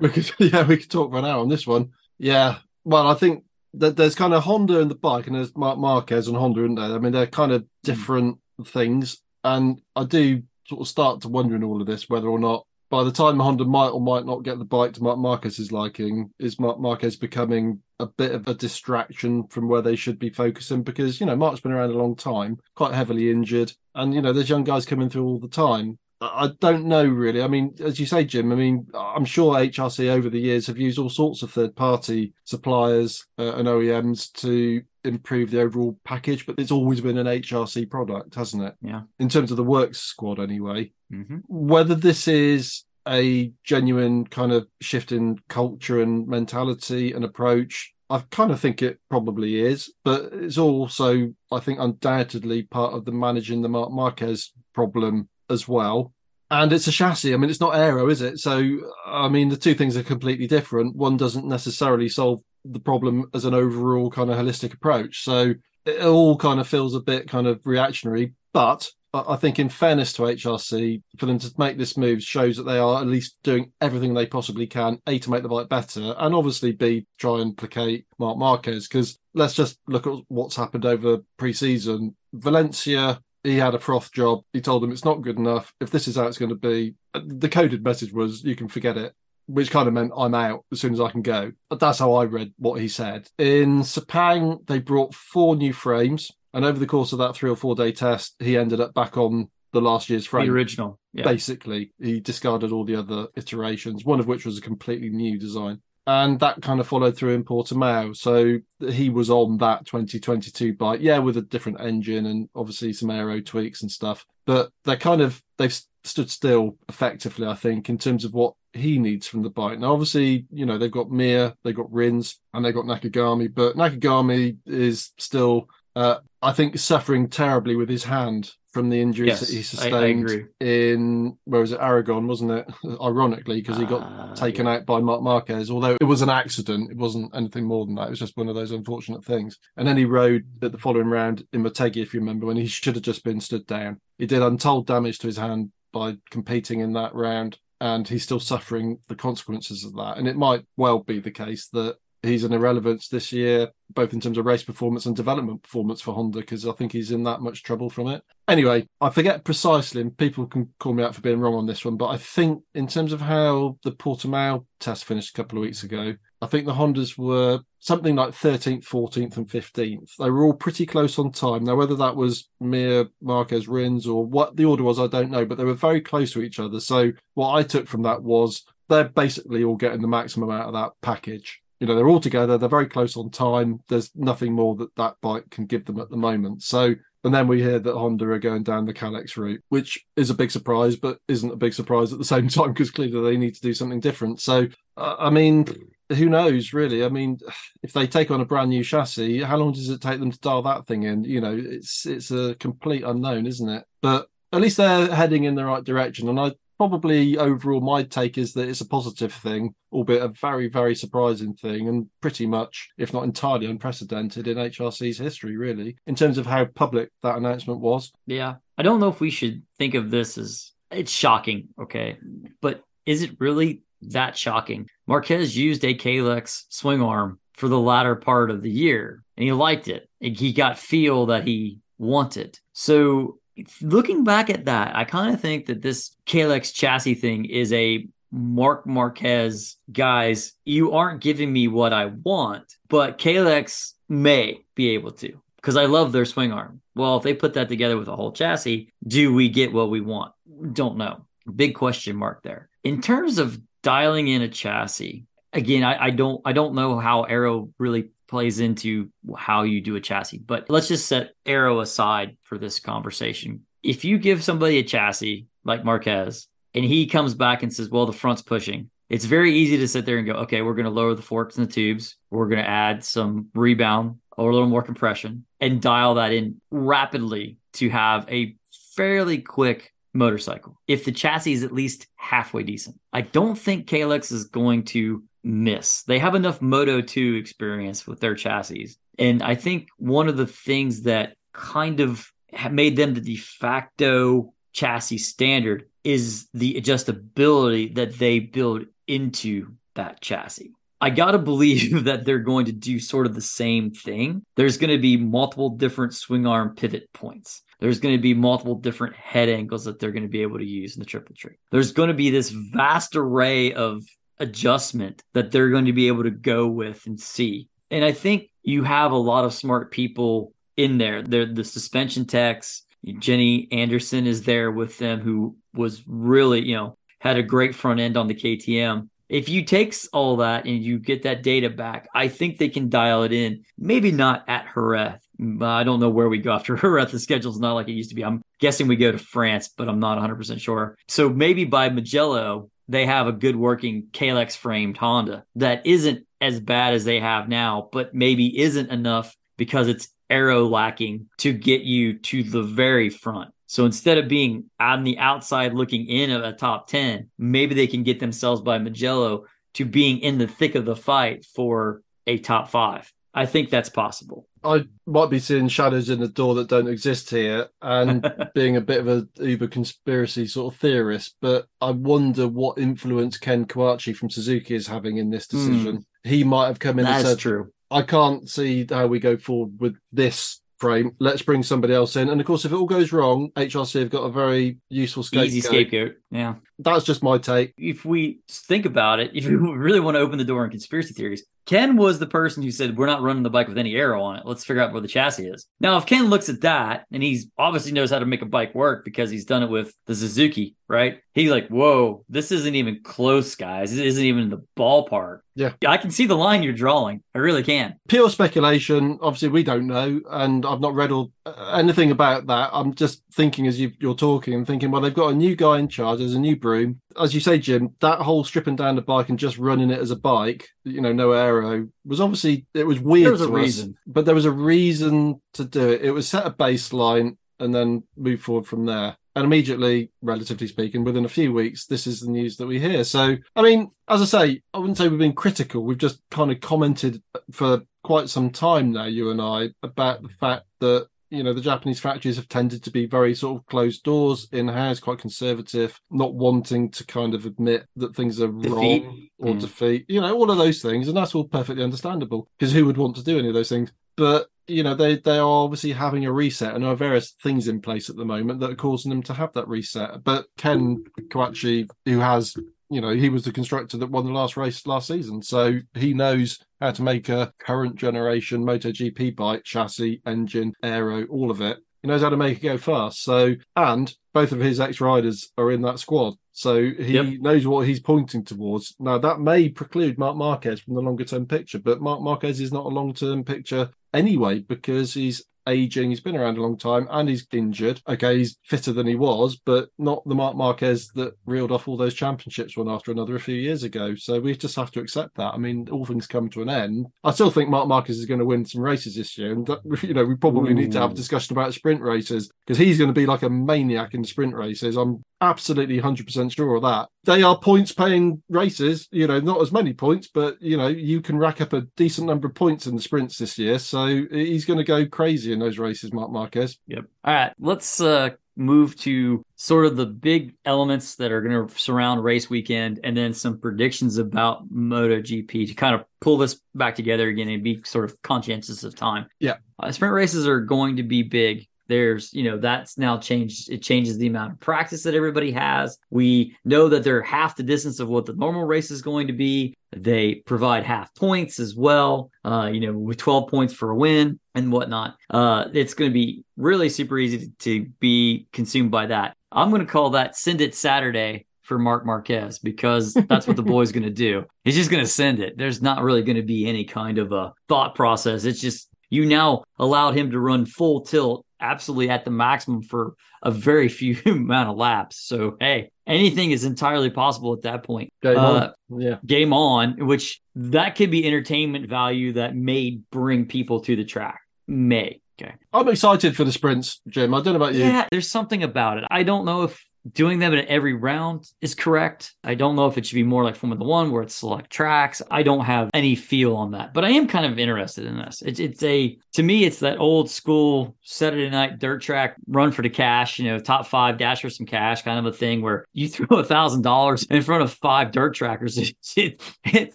we could, yeah, we could talk for an hour on this one. Yeah. Well, I think that there's kind of Honda and the bike and there's Marc Marquez and Honda, isn't there? I mean, they're kind of different things. And I do sort of start to wonder in all of this whether or not by the time Honda might or might not get the bike to Marc Marquez's liking, is Marc Marquez becoming a bit of a distraction from where they should be focusing? Because, you know, Marc's been around a long time, quite heavily injured. And, you know, there's young guys coming through all the time. I don't know, really. I mean, as you say, Jim, I mean, I'm sure H R C over the years have used all sorts of third-party suppliers uh, and O E Ms to improve the overall package, but it's always been an H R C product, hasn't it? Yeah. In terms of the works squad, anyway. Mm-hmm. Whether this is a genuine kind of shift in culture and mentality and approach, I kind of think it probably is, but it's also, I think, undoubtedly part of the managing the Marc Marquez problem as well. And it's a chassis. I mean, it's not aero, is it? So, I mean, the two things are completely different. One doesn't necessarily solve the problem as an overall kind of holistic approach. So it all kind of feels a bit kind of reactionary, but I think in fairness to H R C, for them to make this move shows that they are at least doing everything they possibly can, A, to make the bike better, and obviously B, try and placate Marc Marquez, because let's just look at what's happened over pre-season. Valencia, he had a froth job. He told them it's not good enough. If this is how it's going to be, the coded message was, you can forget it, which kind of meant I'm out as soon as I can go. But that's how I read what he said. In Sepang, they brought four new frames. And over the course of that three or four day test, he ended up back on the last year's frame. The original. Yeah. Basically, he discarded all the other iterations, one of which was a completely new design. And that kind of followed through in Portimão. So he was on that twenty twenty-two bike, yeah, with a different engine and obviously some aero tweaks and stuff. But they're kind of, they've stood still effectively, I think, in terms of what he needs from the bike. Now, obviously, you know, they've got Mir, they've got Rins, and they've got Nakagami. But Nakagami is still, uh, I think, suffering terribly with his hand from the injuries yes, that he sustained I, I in, where was it, Aragon, wasn't it? Ironically, because he got uh, taken yeah. out by Marc Marquez, although it was an accident. It wasn't anything more than that. It was just one of those unfortunate things. And then he rode at the following round in Motegi, if you remember, when he should have just been stood down. He did untold damage to his hand by competing in that round, and he's still suffering the consequences of that. And it might well be the case that he's an irrelevance this year, both in terms of race performance and development performance for Honda, because I think he's in that much trouble from it. Anyway, I forget precisely, and people can call me out for being wrong on this one, but I think in terms of how the Portimão test finished a couple of weeks ago, I think the Hondas were something like thirteenth, fourteenth and fifteenth. They were all pretty close on time. Now, whether that was Mir, Márquez, Rins, or what the order was, I don't know, but they were very close to each other. So what I took from that was they're basically all getting the maximum out of that package. You know, they're all together, they're very close on time. There's nothing more that that bike can give them at the moment. So, and then we hear that Honda are going down the Kalex route, which is a big surprise, but isn't a big surprise at the same time, because clearly they need to do something different. So, uh, I mean, who knows, really? I mean, if they take on a brand new chassis, how long does it take them to dial that thing in? You know, it's it's a complete unknown, isn't it? But at least they're heading in the right direction. And I probably overall my take is that it's a positive thing, albeit a very, very surprising thing, and pretty much, if not entirely, unprecedented in H R C's history, really, in terms of how public that announcement was. Yeah. I don't know if we should think of this as, it's shocking, okay, but is it really that shocking? Marquez used a Kalex swing arm for the latter part of the year, and he liked it. He got feel that he wanted. So looking back at that, I kind of think that this Kalex chassis thing is a Marc Márquez, guys, you aren't giving me what I want, but Kalex may be able to, because I love their swing arm. Well, if they put that together with a whole chassis, do we get what we want? Don't know. Big question mark there. In terms of dialing in a chassis, again, I, I don't I don't know how aero really plays into how you do a chassis, but let's just set aero aside for this conversation. If you give somebody a chassis like Marquez and he comes back and says, well, the front's pushing, it's very easy to sit there and go, okay, we're going to lower the forks and the tubes. We're going to add some rebound or a little more compression and dial that in rapidly to have a fairly quick motorcycle, if the chassis is at least halfway decent. I don't think Kalex is going to miss. They have enough Moto two experience with their chassis. And I think one of the things that kind of made them the de facto chassis standard is the adjustability that they build into that chassis. I got to believe that they're going to do sort of the same thing. There's going to be multiple different swing arm pivot points. There's going to be multiple different head angles that they're going to be able to use in the triple tree. There's going to be this vast array of adjustment that they're going to be able to go with and see. And I think you have a lot of smart people in there. They're the suspension techs. Jenny Anderson is there with them, who was really, you know, had a great front end on the K T M. If you take all that and you get that data back, I think they can dial it in. Maybe not at Jerez. I don't know where we go after Jerez. The schedule's not like it used to be. I'm guessing we go to France, but I'm not one hundred percent sure. So maybe by Mugello, they have a good working Kalex framed Honda that isn't as bad as they have now, but maybe isn't enough because it's aero lacking to get you to the very front. So instead of being on the outside looking in at a top ten, maybe they can get themselves by Mugello to being in the thick of the fight for a top five. I think that's possible. I might be seeing shadows in the door that don't exist here and being a bit of an uber conspiracy sort of theorist, but I wonder what influence Ken Koachi from Suzuki is having in this decision. Mm. He might have come in that and said, true. I can't see how we go forward with this frame. Let's bring somebody else in. And of course, if it all goes wrong, H R C have got a very useful scapegoat. Easy scapegoat. Yeah. That's just my take. If we think about it, if we really want to open the door on conspiracy theories, Ken was the person who said, we're not running the bike with any aero on it. Let's figure out where the chassis is. Now, if Ken looks at that, and he's obviously knows how to make a bike work because he's done it with the Suzuki, right? He's like, whoa, this isn't even close, guys. This isn't even in the ballpark. Yeah. I can see the line you're drawing. I really can. Pure speculation. Obviously, we don't know. And I've not read all, uh, anything about that. I'm just thinking as you, you're talking and thinking, well, they've got a new guy in charge. There's a new broom. As you say, Jim, that whole stripping down the bike and just running it as a bike, you know, no aero, was obviously, it was weird there was to a us, reason. But there was a reason to do it. It was set a baseline and then move forward from there. And immediately, relatively speaking, within a few weeks, this is the news that we hear. So, I mean, as I say, I wouldn't say we've been critical. We've just kind of commented for quite some time now, you and I, about the fact that you know, the Japanese factories have tended to be very sort of closed doors, in-house, quite conservative, not wanting to kind of admit that things are defeat. wrong or mm. defeat, you know, all of those things. And that's all perfectly understandable, because who would want to do any of those things? But, you know, they, they are obviously having a reset, and there are various things in place at the moment that are causing them to have that reset. But Ken Kobayashi, who has, you know, he was the constructor that won the last race last season, so he knows how to make a current generation MotoGP bike, chassis, engine, aero, all of it. He knows how to make it go fast. So, and both of his ex-riders are in that squad, so he yep. knows what he's pointing towards. Now, that may preclude Marc Márquez from the longer-term picture, but Marc Márquez is not a long-term picture anyway, because he's aging, he's been around a long time, and he's injured. Okay, he's fitter than he was, but not the Marc Márquez that reeled off all those championships one after another a few years ago. So we just have to accept that. I mean, all things come to an end. I still think Marc Márquez is going to win some races this year, and that, you know, we probably Ooh. need to have a discussion about sprint races, because he's going to be like a maniac in sprint races. I'm absolutely one hundred percent sure of that. They are points-paying races, you know, not as many points, but, you know, you can rack up a decent number of points in the sprints this year, so he's going to go crazy in those races, Marc Márquez. Yep. All right, let's uh, move to sort of the big elements that are going to surround race weekend, and then some predictions about MotoGP to kind of pull this back together again and be sort of conscientious of time. Yeah. Uh, sprint races are going to be big. There's, you know, that's now changed. It changes the amount of practice that everybody has. We know that they're half the distance of what the normal race is going to be. They provide half points as well, uh, you know, with twelve points for a win and whatnot. Uh, it's going to be really super easy to, to be consumed by that. I'm going to call that Send It Saturday for Marc Márquez, because that's what the boy's going to do. He's just going to send it. There's not really going to be any kind of a thought process. It's just, you now allowed him to run full tilt, absolutely at the maximum, for a very few amount of laps. So, hey, anything is entirely possible at that point. Game uh, on. Yeah. Game on, which that could be entertainment value that may bring people to the track. May. Okay. I'm excited for the sprints, Jim. I don't know about you. Yeah, there's something about it. I don't know if doing them at every round is correct. I don't know if it should be more like Formula One where it's select tracks. I don't have any feel on that, but I am kind of interested in this. It, it's a, to me, it's that old school Saturday night dirt track run for the cash, you know, top five dash for some cash kind of a thing, where you throw a thousand dollars in front of five dirt trackers. It, it, it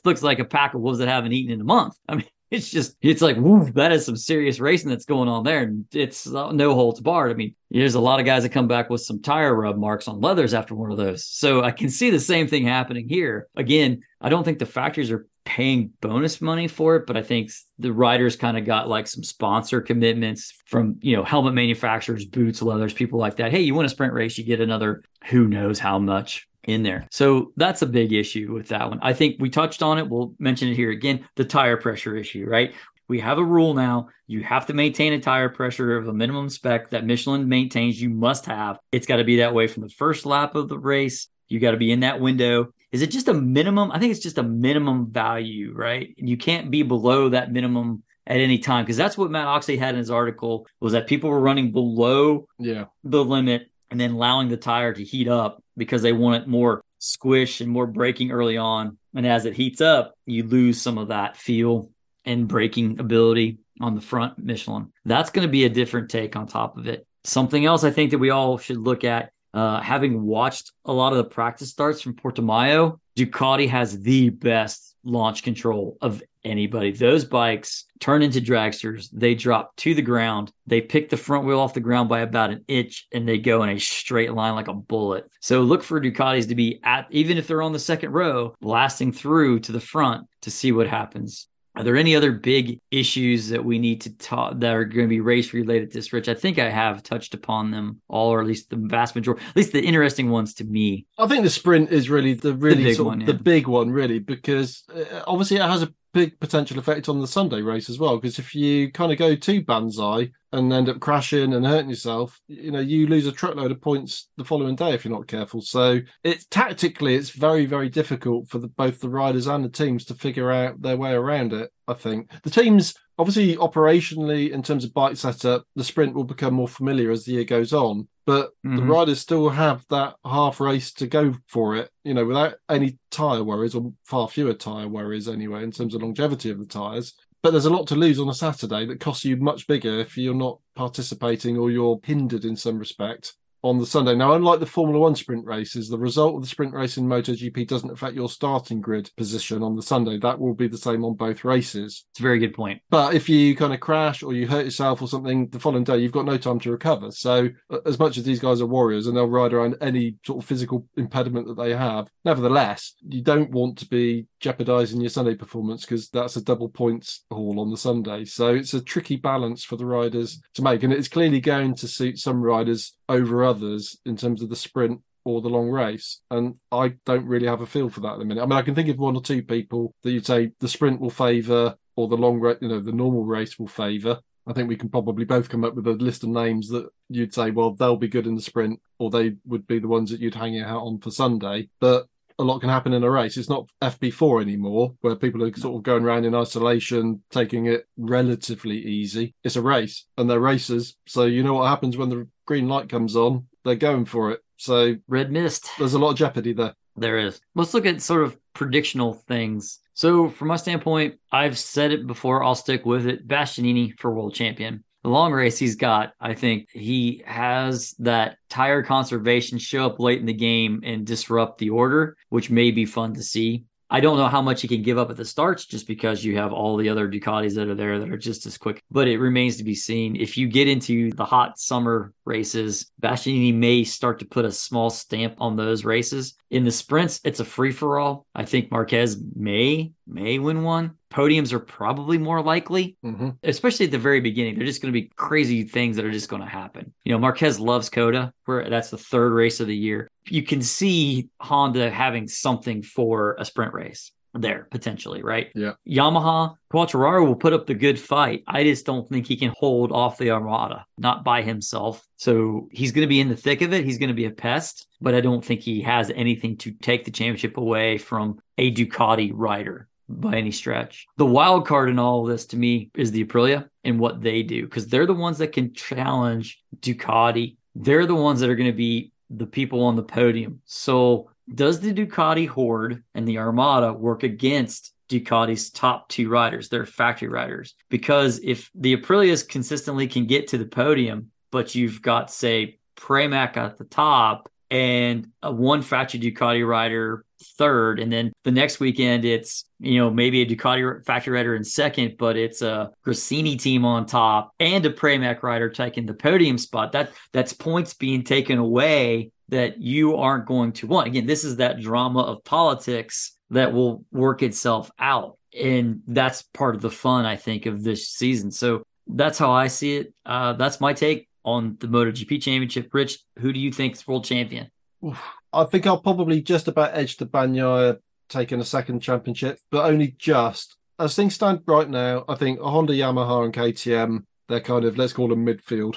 looks like a pack of wolves that haven't eaten in a month. I mean, it's just, it's like, woo, that is some serious racing that's going on there. And it's no holds barred. I mean, there's a lot of guys that come back with some tire rub marks on leathers after one of those. So I can see the same thing happening here. Again, I don't think the factories are paying bonus money for it, but I think the riders kind of got like some sponsor commitments from, you know, helmet manufacturers, boots, leathers, people like that. Hey, you win a sprint race, you get another who knows how much in there. So that's a big issue with that one. I think we touched on it. We'll mention it here again, the tire pressure issue, right? We have a rule now. You have to maintain a tire pressure of a minimum spec that Michelin maintains you must have. It's got to be that way from the first lap of the race. You got to be in that window. Is it just a minimum? I think it's just a minimum value, right? And you can't be below that minimum at any time, because that's what Matt Oxley had in his article, was that people were running below yeah. the limit and then allowing the tire to heat up because they want it more squish and more braking early on. And as it heats up, you lose some of that feel and braking ability on the front Michelin. That's going to be a different take on top of it. Something else I think that we all should look at, uh, having watched a lot of the practice starts from Portimão, Ducati has the best launch control of anybody. Those bikes turn into dragsters. They drop to the ground. They pick the front wheel off the ground by about an inch, and they go in a straight line like a bullet. So look for Ducatis to be at, even if they're on the second row, blasting through to the front to see what happens. Are there any other big issues that we need to talk that are going to be race related this, Rich? I think I have touched upon them all, or at least the vast majority, at least the interesting ones to me. I think the sprint is really the really the big, sort of, one, yeah. the big one, really, because obviously it has a big potential effect on the Sunday race as well. Because if you kind of go to Banzai and end up crashing and hurting yourself, you know, you lose a truckload of points the following day if you're not careful. So it's tactically, it's very, very difficult for the, both the riders and the teams to figure out their way around it, I think. The teams, obviously, operationally, in terms of bike setup, the sprint will become more familiar as the year goes on. But mm-hmm. the riders still have that half race to go for it, you know, without any tyre worries, or far fewer tyre worries anyway, in terms of longevity of the tyres. But there's a lot to lose on a Saturday that costs you much bigger if you're not participating or you're hindered in some respect on the Sunday. Now, unlike the Formula One sprint races, the result of the sprint race in MotoGP doesn't affect your starting grid position on the Sunday. That will be the same on both races. It's a very good point. But if you kind of crash or you hurt yourself or something the following day, you've got no time to recover. So as much as these guys are warriors and they'll ride around any sort of physical impediment that they have, nevertheless, you don't want to be jeopardising your Sunday performance because that's a double points haul on the Sunday. So it's a tricky balance for the riders to make. And it's clearly going to suit some riders over others in terms of the sprint or the long race. And I don't really have a feel for that at the minute. I mean, I can think of one or two people that you'd say the sprint will favour or the long race, you know, the normal race will favour. I think we can probably both come up with a list of names that you'd say, well, they'll be good in the sprint or they would be the ones that you'd hang your hat on for Sunday. But a lot can happen in a race. It's not F B four anymore, where people are sort of going around in isolation, taking it relatively easy. It's a race, and they're racers. So you know what happens when the green light comes on? They're going for it. So red mist. There's a lot of jeopardy there. There is. Let's look at sort of predictional things. So from my standpoint, I've said it before. I'll stick with it. Bastianini for world champion. The long race he's got, I think he has that tire conservation show up late in the game and disrupt the order, which may be fun to see. I don't know how much he can give up at the starts just because you have all the other Ducatis that are there that are just as quick, but it remains to be seen. If you get into the hot summer races, Bastianini may start to put a small stamp on those races. In the sprints, it's a free-for-all. I think Marquez may, may win one. Podiums are probably more likely, mm-hmm. especially at the very beginning. They're just going to be crazy things that are just going to happen. You know, Marquez loves COTA. Where that's the third race of the year. You can see Honda having something for a sprint race there, potentially, right? Yeah. Yamaha, Quartararo will put up the good fight. I just don't think he can hold off the Armada, not by himself. So he's going to be in the thick of it. He's going to be a pest, but I don't think he has anything to take the championship away from a Ducati rider by any stretch. The wild card in all of this to me is the Aprilia and what they do, because they're the ones that can challenge Ducati. They're the ones that are going to be the people on the podium. So does the Ducati horde and the Armada work against Ducati's top two riders, their factory riders? Because if the Aprilias consistently can get to the podium, but you've got, say, Pramac at the top and a one factory Ducati rider third, and then the next weekend it's, you know, maybe a Ducati factory rider in second, but it's a Gresini team on top and a Pramac rider taking the podium spot, that that's points being taken away that you aren't going to want. Again, this is that drama of politics that will work itself out, and that's part of the fun, I think, of this season. So that's how I see it. Uh that's my take on the MotoGP championship. Rich, who do you think is world champion? Oof. I think I'll probably just about edge to Bagnaia taking a second championship, but only just. As things stand right now, I think Honda, Yamaha and K T M, they're kind of, let's call them midfield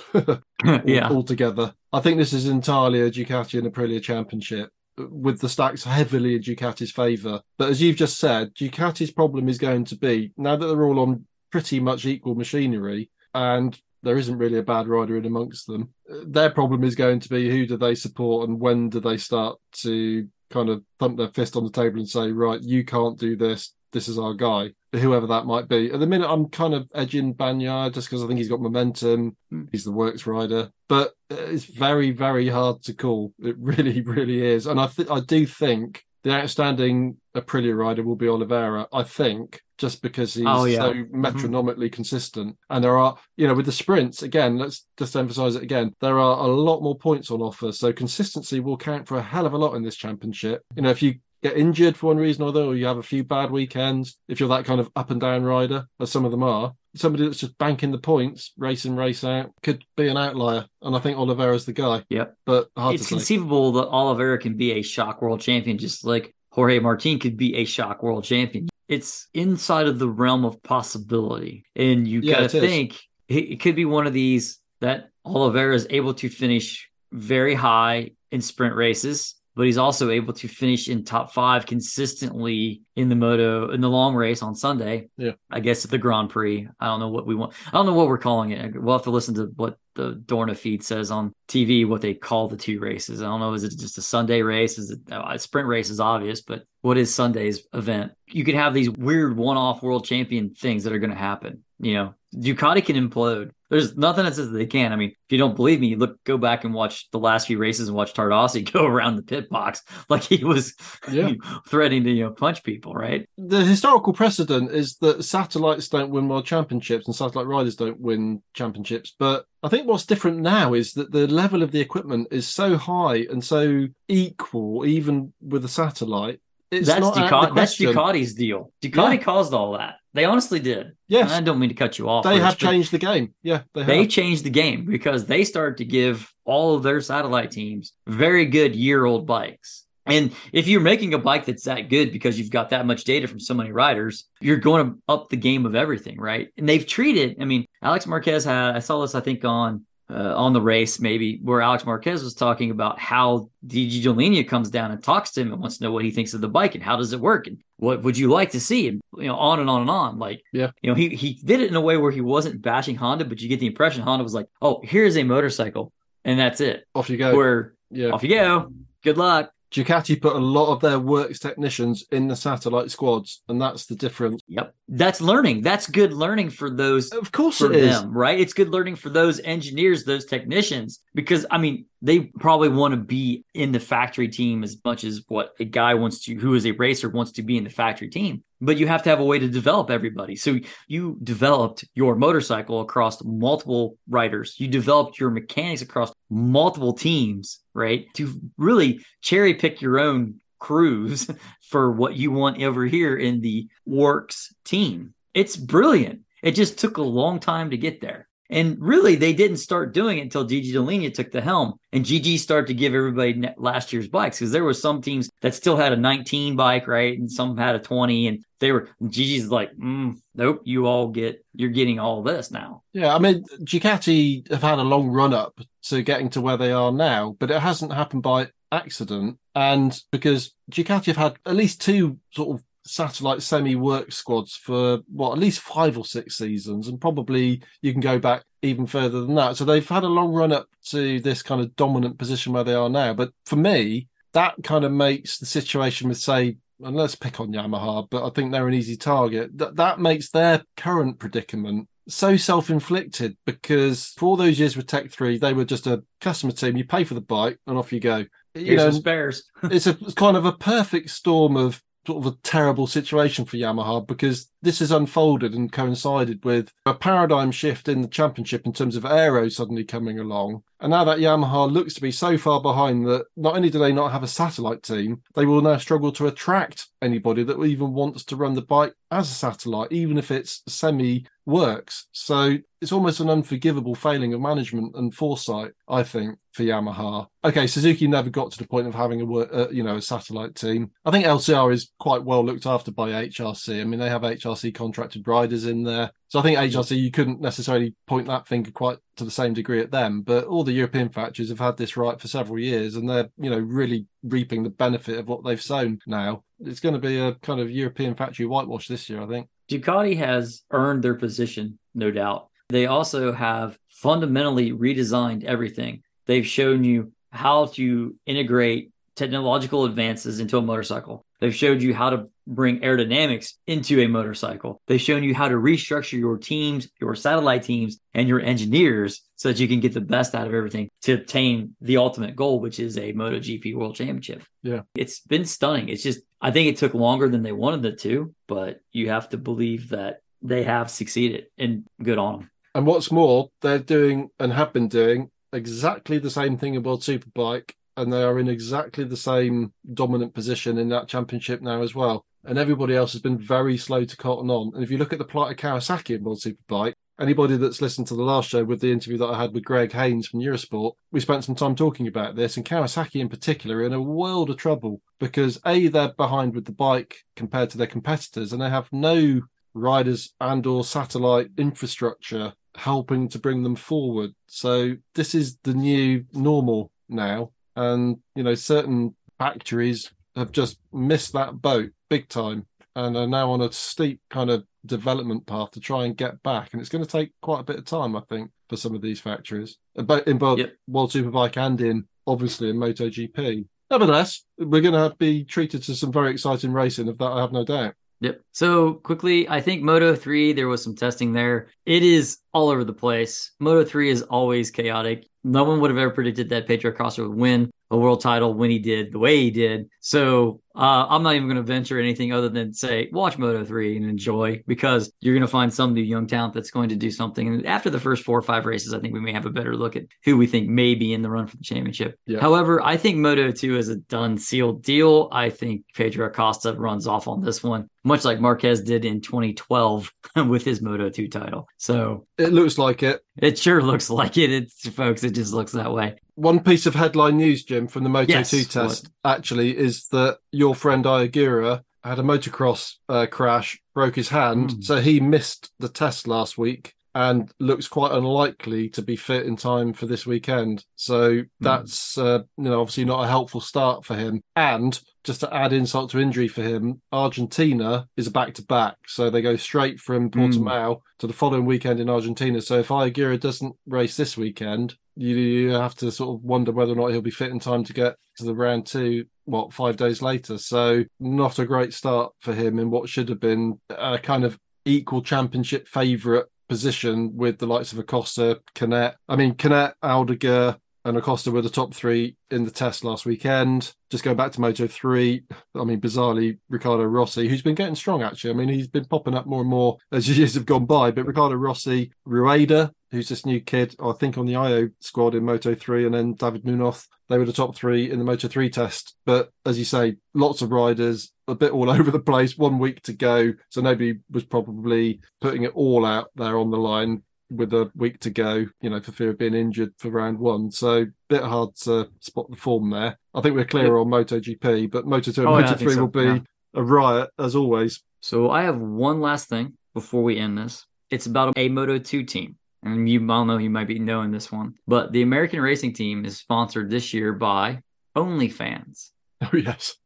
yeah. altogether. I think this is entirely a Ducati and Aprilia championship, with the stacks heavily in Ducati's favour. But as you've just said, Ducati's problem is going to be, now that they're all on pretty much equal machinery and there isn't really a bad rider in amongst them, their problem is going to be who do they support and when do they start to kind of thump their fist on the table and say, right, you can't do this. This is our guy, whoever that might be. At the minute, I'm kind of edging Bagnaia just because I think he's got momentum. He's the works rider. But it's very, very hard to call. It really, really is. And I th- I do think the outstanding Aprilia rider will be Oliveira, I think, just because he's oh, yeah. so metronomically mm-hmm. consistent. And there are, you know, with the sprints, again, let's just emphasise it again, there are a lot more points on offer. So consistency will count for a hell of a lot in this championship. You know, if you get injured for one reason or other, or you have a few bad weekends, if you're that kind of up and down rider, as some of them are, somebody that's just banking the points, race in, race out, could be an outlier. And I think Oliveira's the guy. Yep. But hard it's to say. It's conceivable that Oliveira can be a shock world champion, just like Jorge Martín could be a shock world champion. It's inside of the realm of possibility. And you yeah, got to think it, it could be one of these that Oliveira is able to finish very high in sprint races but he's also able to finish in top five consistently in the moto, in the long race on Sunday. Yeah. I guess at the Grand Prix. I don't know what we want. I don't know what we're calling it. We'll have to listen to what the Dorna feed says on T V, what they call the two races. I don't know. Is it just a Sunday race? Is it a sprint race is obvious, but what is Sunday's event? You can have these weird one-off world champion things that are going to happen. You know, Ducati can implode. There's nothing that says that they can. I mean, if you don't believe me, look, go back and watch the last few races and watch Tardossi go around the pit box like he was yeah. threatening to, you know, punch people, right? The historical precedent is that satellites don't win world championships and satellite riders don't win championships. But I think what's different now is that the level of the equipment is so high and so equal, even with a satellite. It's that's Ducati, that's Ducati's deal. Ducati yeah. caused all that. They honestly did. Yes. And I don't mean to cut you off. They first, have changed the game. Yeah, they, they have. changed the game because they started to give all of their satellite teams very good year-old bikes. And if you're making a bike that's that good because you've got that much data from so many riders, you're going to up the game of everything, right? And they've treated, I mean, Alex Marquez had, I saw this, I think, on Uh, on the race, maybe, where Alex Marquez was talking about how Gigi Dall'Igna comes down and talks to him and wants to know what he thinks of the bike and how does it work and what would you like to see, and, you know, on and on and on. Like, yeah, you know, he he did it in a way where he wasn't bashing Honda, but you get the impression Honda was like, "Oh, here's a motorcycle, and that's it. Off you go. Where yeah. off you go. Good luck." Ducati put a lot of their works technicians in the satellite squads, and that's the difference. Yep. That's learning. That's good learning for those. Of course it is. Them, right? It's good learning for those engineers, those technicians, because, I mean, they probably want to be in the factory team as much as what a guy wants to, who is a racer, wants to be in the factory team. But you have to have a way to develop everybody. So you developed your motorcycle across multiple riders. You developed your mechanics across multiple teams, right? To really cherry pick your own crews for what you want over here in the works team. It's brilliant. It just took a long time to get there. And really, they didn't start doing it until Gigi Dall'Igna took the helm. And Gigi started to give everybody last year's bikes, because there were some teams that still had a nineteen bike, right? And some had a twenty. And they were, Gigi's like, mm, nope, you all get, you're getting all this now. Yeah, I mean, Ducati have had a long run up to getting to where they are now, but it hasn't happened by accident. And because Ducati have had at least two sort of satellite semi-work squads for what, at least five or six seasons, and probably you can go back even further than that. So they've had a long run up to this kind of dominant position where they are now. But for me, that kind of makes the situation with, say, and let's pick on Yamaha, but I think they're an easy target, that that makes their current predicament so self-inflicted, because for all those years with Tech three, they were just a customer team. You pay for the bike and off you go. Here's you know, some spares. It's a it's kind of a perfect storm of sort of a terrible situation for Yamaha, because this has unfolded and coincided with a paradigm shift in the championship in terms of aero suddenly coming along. And now that Yamaha looks to be so far behind that not only do they not have a satellite team, they will now struggle to attract anybody that even wants to run the bike as a satellite, even if it's semi-works. So it's almost an unforgivable failing of management and foresight, I think, for Yamaha. Okay, Suzuki never got to the point of having a uh, you know a satellite team. I think L C R is quite well looked after by H R C. I mean, they have H R C contracted riders in there. So I think H R C, you couldn't necessarily point that finger quite to the same degree at them, but all the European factories have had this right for several years, and they're, you know, really reaping the benefit of what they've sown now. It's going to be a kind of European factory whitewash this year, I think. Ducati has earned their position, no doubt. They also have fundamentally redesigned everything. They've shown you how to integrate technological advances into a motorcycle. They've showed you how to bring aerodynamics into a motorcycle. They've shown you how to restructure your teams, your satellite teams, and your engineers so that you can get the best out of everything to obtain the ultimate goal, which is a MotoGP World Championship. Yeah. It's been stunning. It's just, I think it took longer than they wanted it to, but you have to believe that they have succeeded, and good on them. And what's more, they're doing and have been doing exactly the same thing in World Superbike, and they are in exactly the same dominant position in that championship now as well. And everybody else has been very slow to cotton on. And if you look at the plight of Kawasaki in World Superbike, anybody that's listened to the last show with the interview that I had with Greg Haynes from Eurosport, we spent some time talking about this, and Kawasaki in particular are in a world of trouble because A, they're behind with the bike compared to their competitors, and they have no riders and or satellite infrastructure helping to bring them forward. So this is the new normal now. And, you know, certain factories have just missed that boat big time and are now on a steep kind of development path to try and get back. And it's going to take quite a bit of time, I think, for some of these factories, in both yep. World Superbike and in, obviously, in MotoGP. Nevertheless, we're going to be treated to some very exciting racing, of that I have no doubt. Yep. So quickly, I think Moto three, there was some testing there. It is all over the place. Moto three is always chaotic. No one would have ever predicted that Pedro Acosta would win a world title when he did, the way he did. So uh, I'm not even going to venture anything other than say, watch Moto three and enjoy, because you're going to find some new young talent that's going to do something. And after the first four or five races, I think we may have a better look at who we think may be in the run for the championship. Yeah. However, I think Moto two is a done, sealed deal. I think Pedro Acosta runs off on this one, much like Marquez did in twenty twelve with his Moto two title. So it looks like it. It sure looks like it. It's, folks, it just looks that way. One piece of headline news, Jim, from the Moto two yes, test, what? actually, is that your friend Iagura had a motocross uh, crash, broke his hand, mm. so he missed the test last week and looks quite unlikely to be fit in time for this weekend. So that's mm. uh, you know, obviously not a helpful start for him. And just to add insult to injury for him, Argentina is back-to-back. So they go straight from Portimao mm. to the following weekend in Argentina. So if Iagura doesn't race this weekend, you, you have to sort of wonder whether or not he'll be fit in time to get to the round two, what, five days later. So not a great start for him in what should have been a kind of equal championship favourite position with the likes of Acosta, Canet. I mean, Canet, Aldeguer, and Acosta were the top three in the test last weekend. Just going back to Moto three, I mean, bizarrely, Riccardo Rossi, who's been getting strong, actually. I mean, he's been popping up more and more as years have gone by. But Riccardo Rossi, Rueda, who's this new kid, I think, on the I O squad in Moto three, and then David Munoz, they were the top three in the Moto three test. But as you say, lots of riders, a bit all over the place, one week to go. So nobody was probably putting it all out there on the line with a week to go, you know, for fear of being injured for round one. So a bit hard to spot the form there. I think we're clearer yeah. on MotoGP, but Moto two and oh, Moto yeah, three so. will be yeah. a riot, as always. So I have one last thing before we end this. It's about a Moto two team. And you all know, you might be knowing this one, but the American racing team is sponsored this year by OnlyFans. Oh, yes.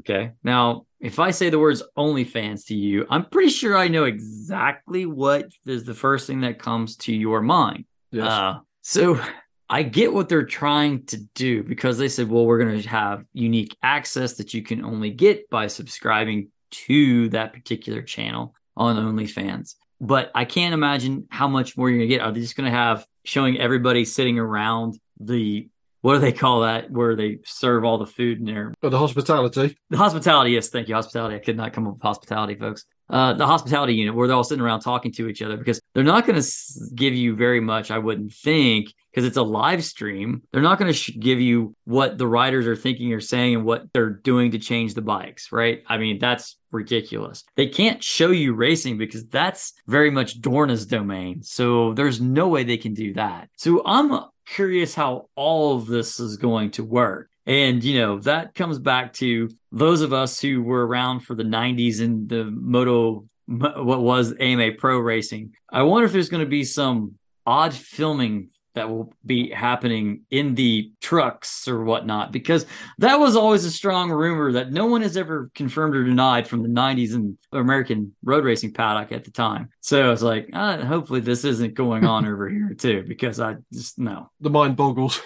Okay. Now, if I say the words OnlyFans to you, I'm pretty sure I know exactly what is the first thing that comes to your mind. Yes. Uh, so I get what they're trying to do, because they said, well, we're going to have unique access that you can only get by subscribing to that particular channel on OnlyFans. But I can't imagine how much more you're going to get. Are they just going to have showing everybody sitting around the... What do they call that? Where they serve all the food in there? Oh, the hospitality. The hospitality, yes. Thank you, hospitality. I could not come up with hospitality, folks. Uh, the hospitality unit, where they're all sitting around talking to each other, because they're not going to give you very much, I wouldn't think, because it's a live stream. They're not going to sh- give you what the riders are thinking or saying and what they're doing to change the bikes, right? I mean, that's ridiculous. They can't show you racing because that's very much Dorna's domain. So there's no way they can do that. So I'm curious how all of this is going to work. And, you know, that comes back to those of us who were around for the nineties and the Moto, what was A M A Pro Racing. I wonder if there's going to be some odd filming that will be happening in the trucks or whatnot, because that was always a strong rumor that no one has ever confirmed or denied from the nineties in American road racing paddock at the time. So I was like, uh, hopefully this isn't going on over here too, because I just no. The mind boggles.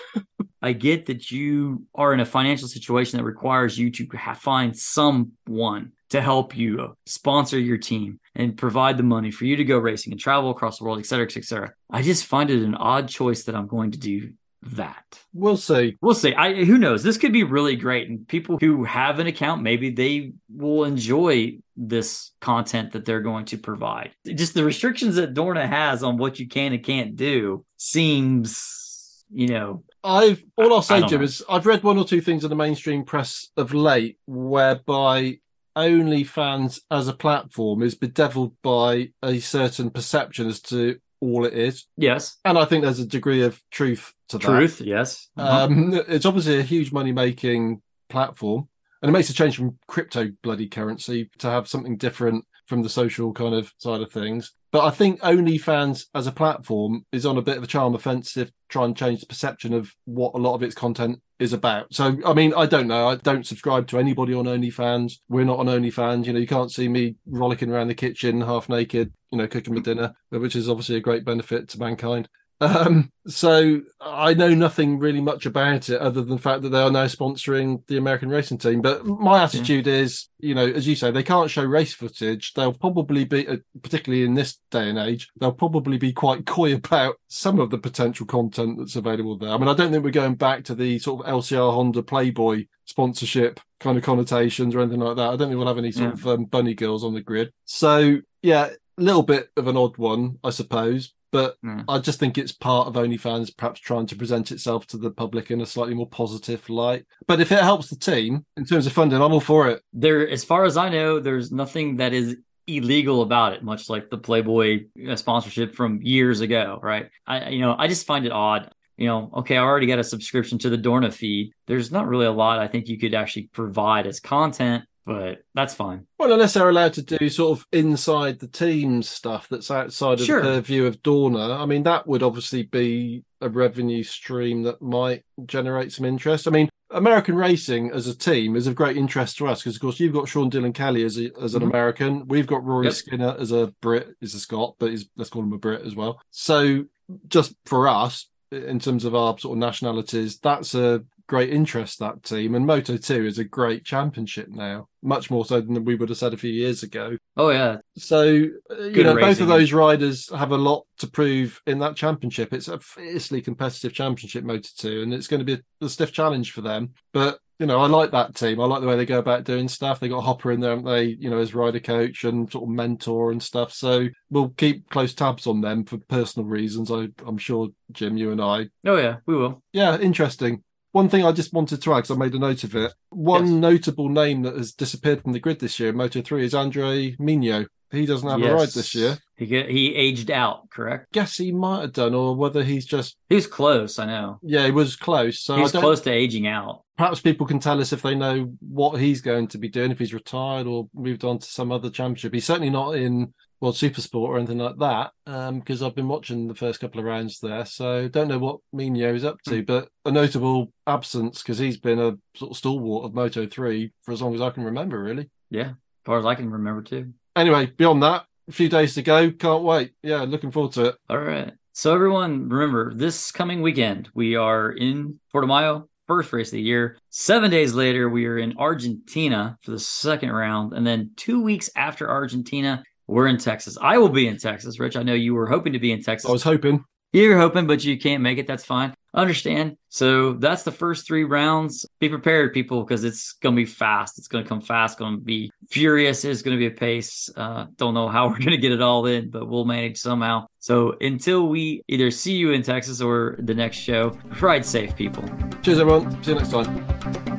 I get that you are in a financial situation that requires you to ha- find someone to help you sponsor your team and provide the money for you to go racing and travel across the world, et cetera, et cetera. I just find it an odd choice that I'm going to do that. We'll see. We'll see. I, who knows? This could be really great. And people who have an account, maybe they will enjoy this content that they're going to provide. Just the restrictions that Dorna has on what you can and can't do seems, you know... I've all I'll say, Jim, know. is I've read one or two things in the mainstream press of late whereby... OnlyFans as a platform is bedeviled by a certain perception as to all it is. Yes. And I think there's a degree of truth to that. Truth, yes. Uh-huh. Um, it's obviously a huge money-making platform, and it makes a change from crypto bloody currency to have something different from the social kind of side of things. But I think OnlyFans as a platform is on a bit of a charm offensive, try and change the perception of what a lot of its content is about. So, I mean, I don't know. I don't subscribe to anybody on OnlyFans. We're not on OnlyFans. You know, you can't see me rollicking around the kitchen half naked, you know, cooking my dinner, which is obviously a great benefit to mankind. Um, so I know nothing really much about it other than the fact that they are now sponsoring the American racing team. But my attitude yeah. is, you know, as you say, they can't show race footage. They'll probably be, particularly in this day and age, they'll probably be quite coy about some of the potential content that's available there. I mean, I don't think we're going back to the sort of L C R Honda Playboy sponsorship kind of connotations or anything like that. I don't think we'll have any sort yeah. of um, bunny girls on the grid. So, yeah, a little bit of an odd one, I suppose. But mm. I just think it's part of OnlyFans perhaps trying to present itself to the public in a slightly more positive light. But if it helps the team in terms of funding, I'm all for it. There, as far as I know, there's nothing that is illegal about it, much like the Playboy sponsorship from years ago, right? I, you know, I just find it odd. You know, okay, I already got a subscription to the Dorna feed. There's not really a lot I think you could actually provide as content. But that's fine. Well, unless they're allowed to do sort of inside the team stuff that's outside of sure. the purview of Dorna. I mean, that would obviously be a revenue stream that might generate some interest. I mean, American racing as a team is of great interest to us because, of course, you've got Sean Dillon Kelly as, a, as an mm-hmm. American. We've got Rory yep. Skinner as a Brit, is a Scot, but he's, let's call him a Brit as well. So just for us, in terms of our sort of nationalities, that's a great interest, that team. And Moto two is a great championship now, much more so than we would have said a few years ago. Oh, yeah. So, you Good know, racing. Both of those riders have a lot to prove in that championship. It's a fiercely competitive championship, Moto two, and it's going to be a, a stiff challenge for them. But, you know, I like that team. I like the way they go about doing stuff. They got Hopper in there, haven't they, you know, as rider coach and sort of mentor and stuff. So we'll keep close tabs on them for personal reasons. I, I'm sure, Jim, you and I. Oh, yeah, we will. Yeah, interesting. One thing I just wanted to add, because I made a note of it, one yes. notable name that has disappeared from the grid this year in Moto three is Andre Migno. He doesn't have yes. a ride this year. He he aged out, correct? Guess he might have done, or whether he's just... He was close, I know. Yeah, he was close. So he was close to aging out. Perhaps people can tell us if they know what he's going to be doing, if he's retired or moved on to some other championship. He's certainly not in World Supersport or anything like that, because um, I've been watching the first couple of rounds there, so don't know what Migno is up to, mm. but a notable absence because he's been a sort of stalwart of Moto three for as long as I can remember, really. Yeah, as far as I can remember too. Anyway, beyond that, a few days to go, can't wait. Yeah, looking forward to it. All right. So everyone, remember, this coming weekend, we are in Portimão, first race of the year. Seven days later, we are in Argentina for the second round, and then two weeks after Argentina, we're in Texas. I will be in Texas, Rich. I know you were hoping to be in Texas. I was hoping. You're hoping, but you can't make it. That's fine. Understand. So that's the first three rounds. Be prepared, people, because it's going to be fast. It's going to come fast. It's going to be furious. It's going to be a pace. Uh, don't know how we're going to get it all in, but we'll manage somehow. So until we either see you in Texas or the next show, ride safe, people. Cheers, everyone. See you next time.